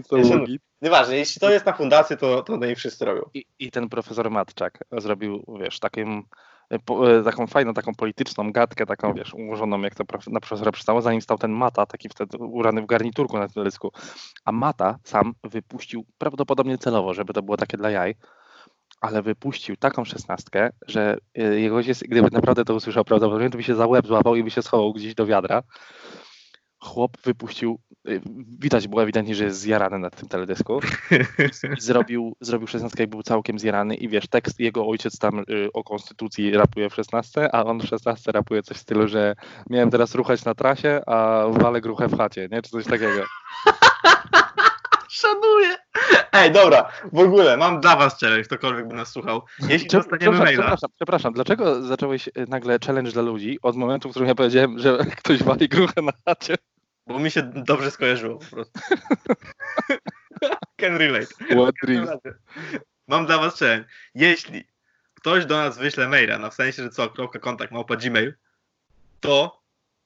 Ten nieważne, jeśli to jest na fundacji, to, to oni wszyscy robią. I, I ten profesor Matczak zrobił, wiesz, takim, po, taką fajną, taką polityczną gadkę, taką, wiesz, ułożoną, jak to na profesora przystało, zanim stał ten Mata, taki wtedy urany w garniturku na teledysku. A Mata sam wypuścił, prawdopodobnie celowo, żeby to było takie dla jaj, ale wypuścił taką szesnastkę, że jego ojciec, gdyby naprawdę to usłyszał, prawdopodobnie to by się za łeb złapał i by się schował gdzieś do wiadra. Chłop wypuścił, widać było ewidentnie, że jest zjarany na tym teledysku, zrobił, zrobił szesnastkę i był całkiem zjarany i wiesz, tekst jego ojciec tam y, o konstytucji rapuje w szesnastce, a on w szesnastce rapuje coś w stylu, że miałem teraz ruchać na trasie, a walę gruchę w chacie, nie? Czy coś takiego. Szanuję. Ej, dobra, w ogóle mam dla was challenge, ktokolwiek by nas słuchał. Jeśli Prze- dostaniemy maila... Przepraszam, przepraszam, dlaczego zacząłeś nagle challenge dla ludzi od momentu, w którym ja powiedziałem, że ktoś wali gruchę na chacie? Bo mi się dobrze skojarzyło po prostu. Can relate. What dreams. Mam dla was challenge. Jeśli ktoś do nas wyśle maila, no w sensie, że co, kropka kontakt, małpa gmail, to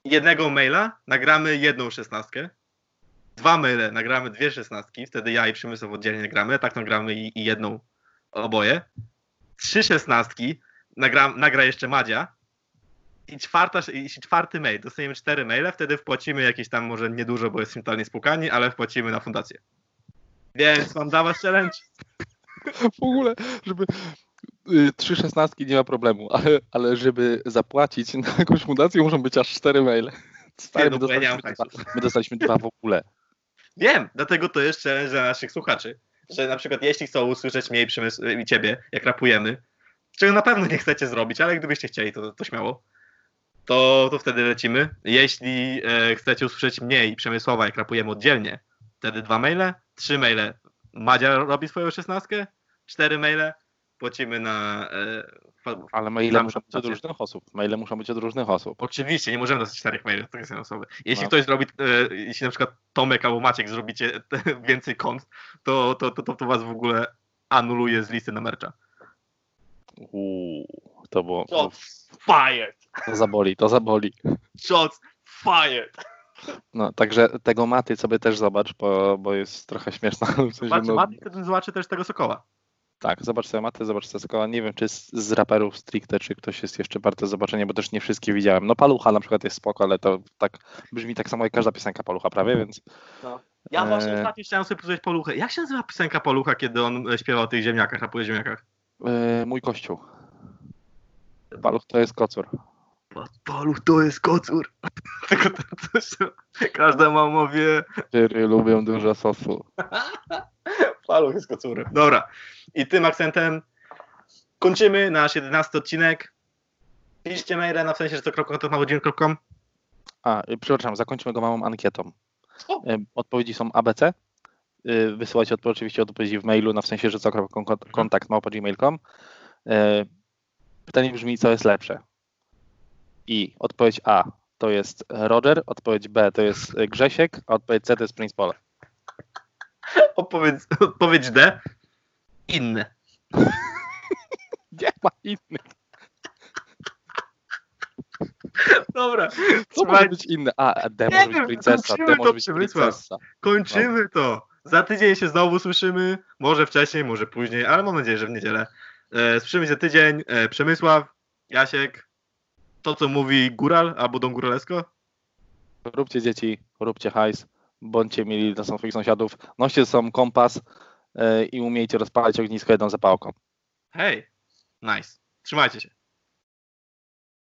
jednego maila nagramy jedną szesnastkę, dwa maile nagramy dwie szesnastki, wtedy ja i Przemysław oddzielnie nagramy, tak nagramy i, i jedną oboje. Trzy szesnastki nagra, nagra jeszcze Madzia i czwarta, i czwarty mail, dostaniemy cztery maile, wtedy wpłacimy jakieś tam, może niedużo, bo jesteśmy totalnie spłukani, ale wpłacimy na fundację. Więc mam dla was challenge. W ogóle, żeby... Trzy szesnastki nie ma problemu, ale, ale żeby zapłacić na jakąś fundację, muszą być aż cztery maile. Stary, my, dostaliśmy dwa, my dostaliśmy dwa w ogóle. Wiem, dlatego to jest challenge dla naszych słuchaczy, że na przykład jeśli chcą usłyszeć mnie i, Przemysł, i ciebie, jak rapujemy, czego na pewno nie chcecie zrobić, ale gdybyście chcieli, to, to śmiało, to, to wtedy lecimy. Jeśli e, chcecie usłyszeć mnie i Przemysłowa, jak rapujemy oddzielnie, wtedy dwa maile, trzy maile. Madzia robi swoją szesnastkę, cztery maile, płacimy na... E, Ale maile muszą być od różnych osób. Maile muszą być od różnych osób. Oczywiście, nie możemy dostać czterech maili, to nie są osoby. Jeśli no. ktoś zrobi, e, jeśli na przykład Tomek albo Maciek zrobicie te, więcej kont, to, to, to, to, to was w ogóle anuluje z listy na mercza. Uuu, to było... Shots fired! To zaboli, to zaboli. Shots fired! No, także tego Maty sobie też zobacz, bo, bo jest trochę śmieszna. Zobacz, no... Maty, wtedy zobaczy też tego Sokoła. Tak, zobacz sobie Matę, zobacz sobie Sokoła. Nie wiem, czy z, z raperów stricte, czy ktoś jest jeszcze warte zobaczenia, bo też nie wszystkie widziałem. No Palucha na przykład jest spoko, ale to tak brzmi tak samo jak każda piosenka Palucha prawie, więc... No. Ja e... właśnie ostatnio chciałem sobie posłuchać Paluchę. Jak się nazywa piosenka Palucha, kiedy on śpiewa o tych ziemniakach, rapuje ziemniakach? E, mój kościół. Paluch to jest kocur. Paluch to jest kocur. Tylko to, to się... Każda mama wie. Tyry lubią dużo sosu. Paluch jest kocurem. Dobra. I tym akcentem kończymy nasz jedenasty odcinek. Piszcie maile, na w sensie, że to kropka kontakt małpa gmail kropka com. A, przepraszam, zakończmy go małą ankietą. O. Odpowiedzi są A B C. Wysyłajcie odpo- oczywiście odpowiedzi w mailu, na w sensie, że co kontakt małpa gmail kropka com. Pytanie brzmi, co jest lepsze? I odpowiedź A to jest Roger, odpowiedź B to jest Grzesiek, a odpowiedź C to jest Prince Polo. Odpowiedź, odpowiedź D? Inne. Nie ma innych. Dobra. Co może być inne? A, D może być Princesa. D może być Princesa. Kończymy to. Za tydzień się znowu słyszymy. Może wcześniej, może później, ale mam nadzieję, że w niedzielę. E, słyszymy za tydzień. E, Przemysław, Jasiek. To, co mówi Góral albo Don Góralesko? Róbcie dzieci, róbcie hajs. Bądźcie mili dla swoich sąsiadów, noście ze sobą kompas yy, i umiejcie rozpalać ognisko jedną zapałką. Hej, nice. Trzymajcie się.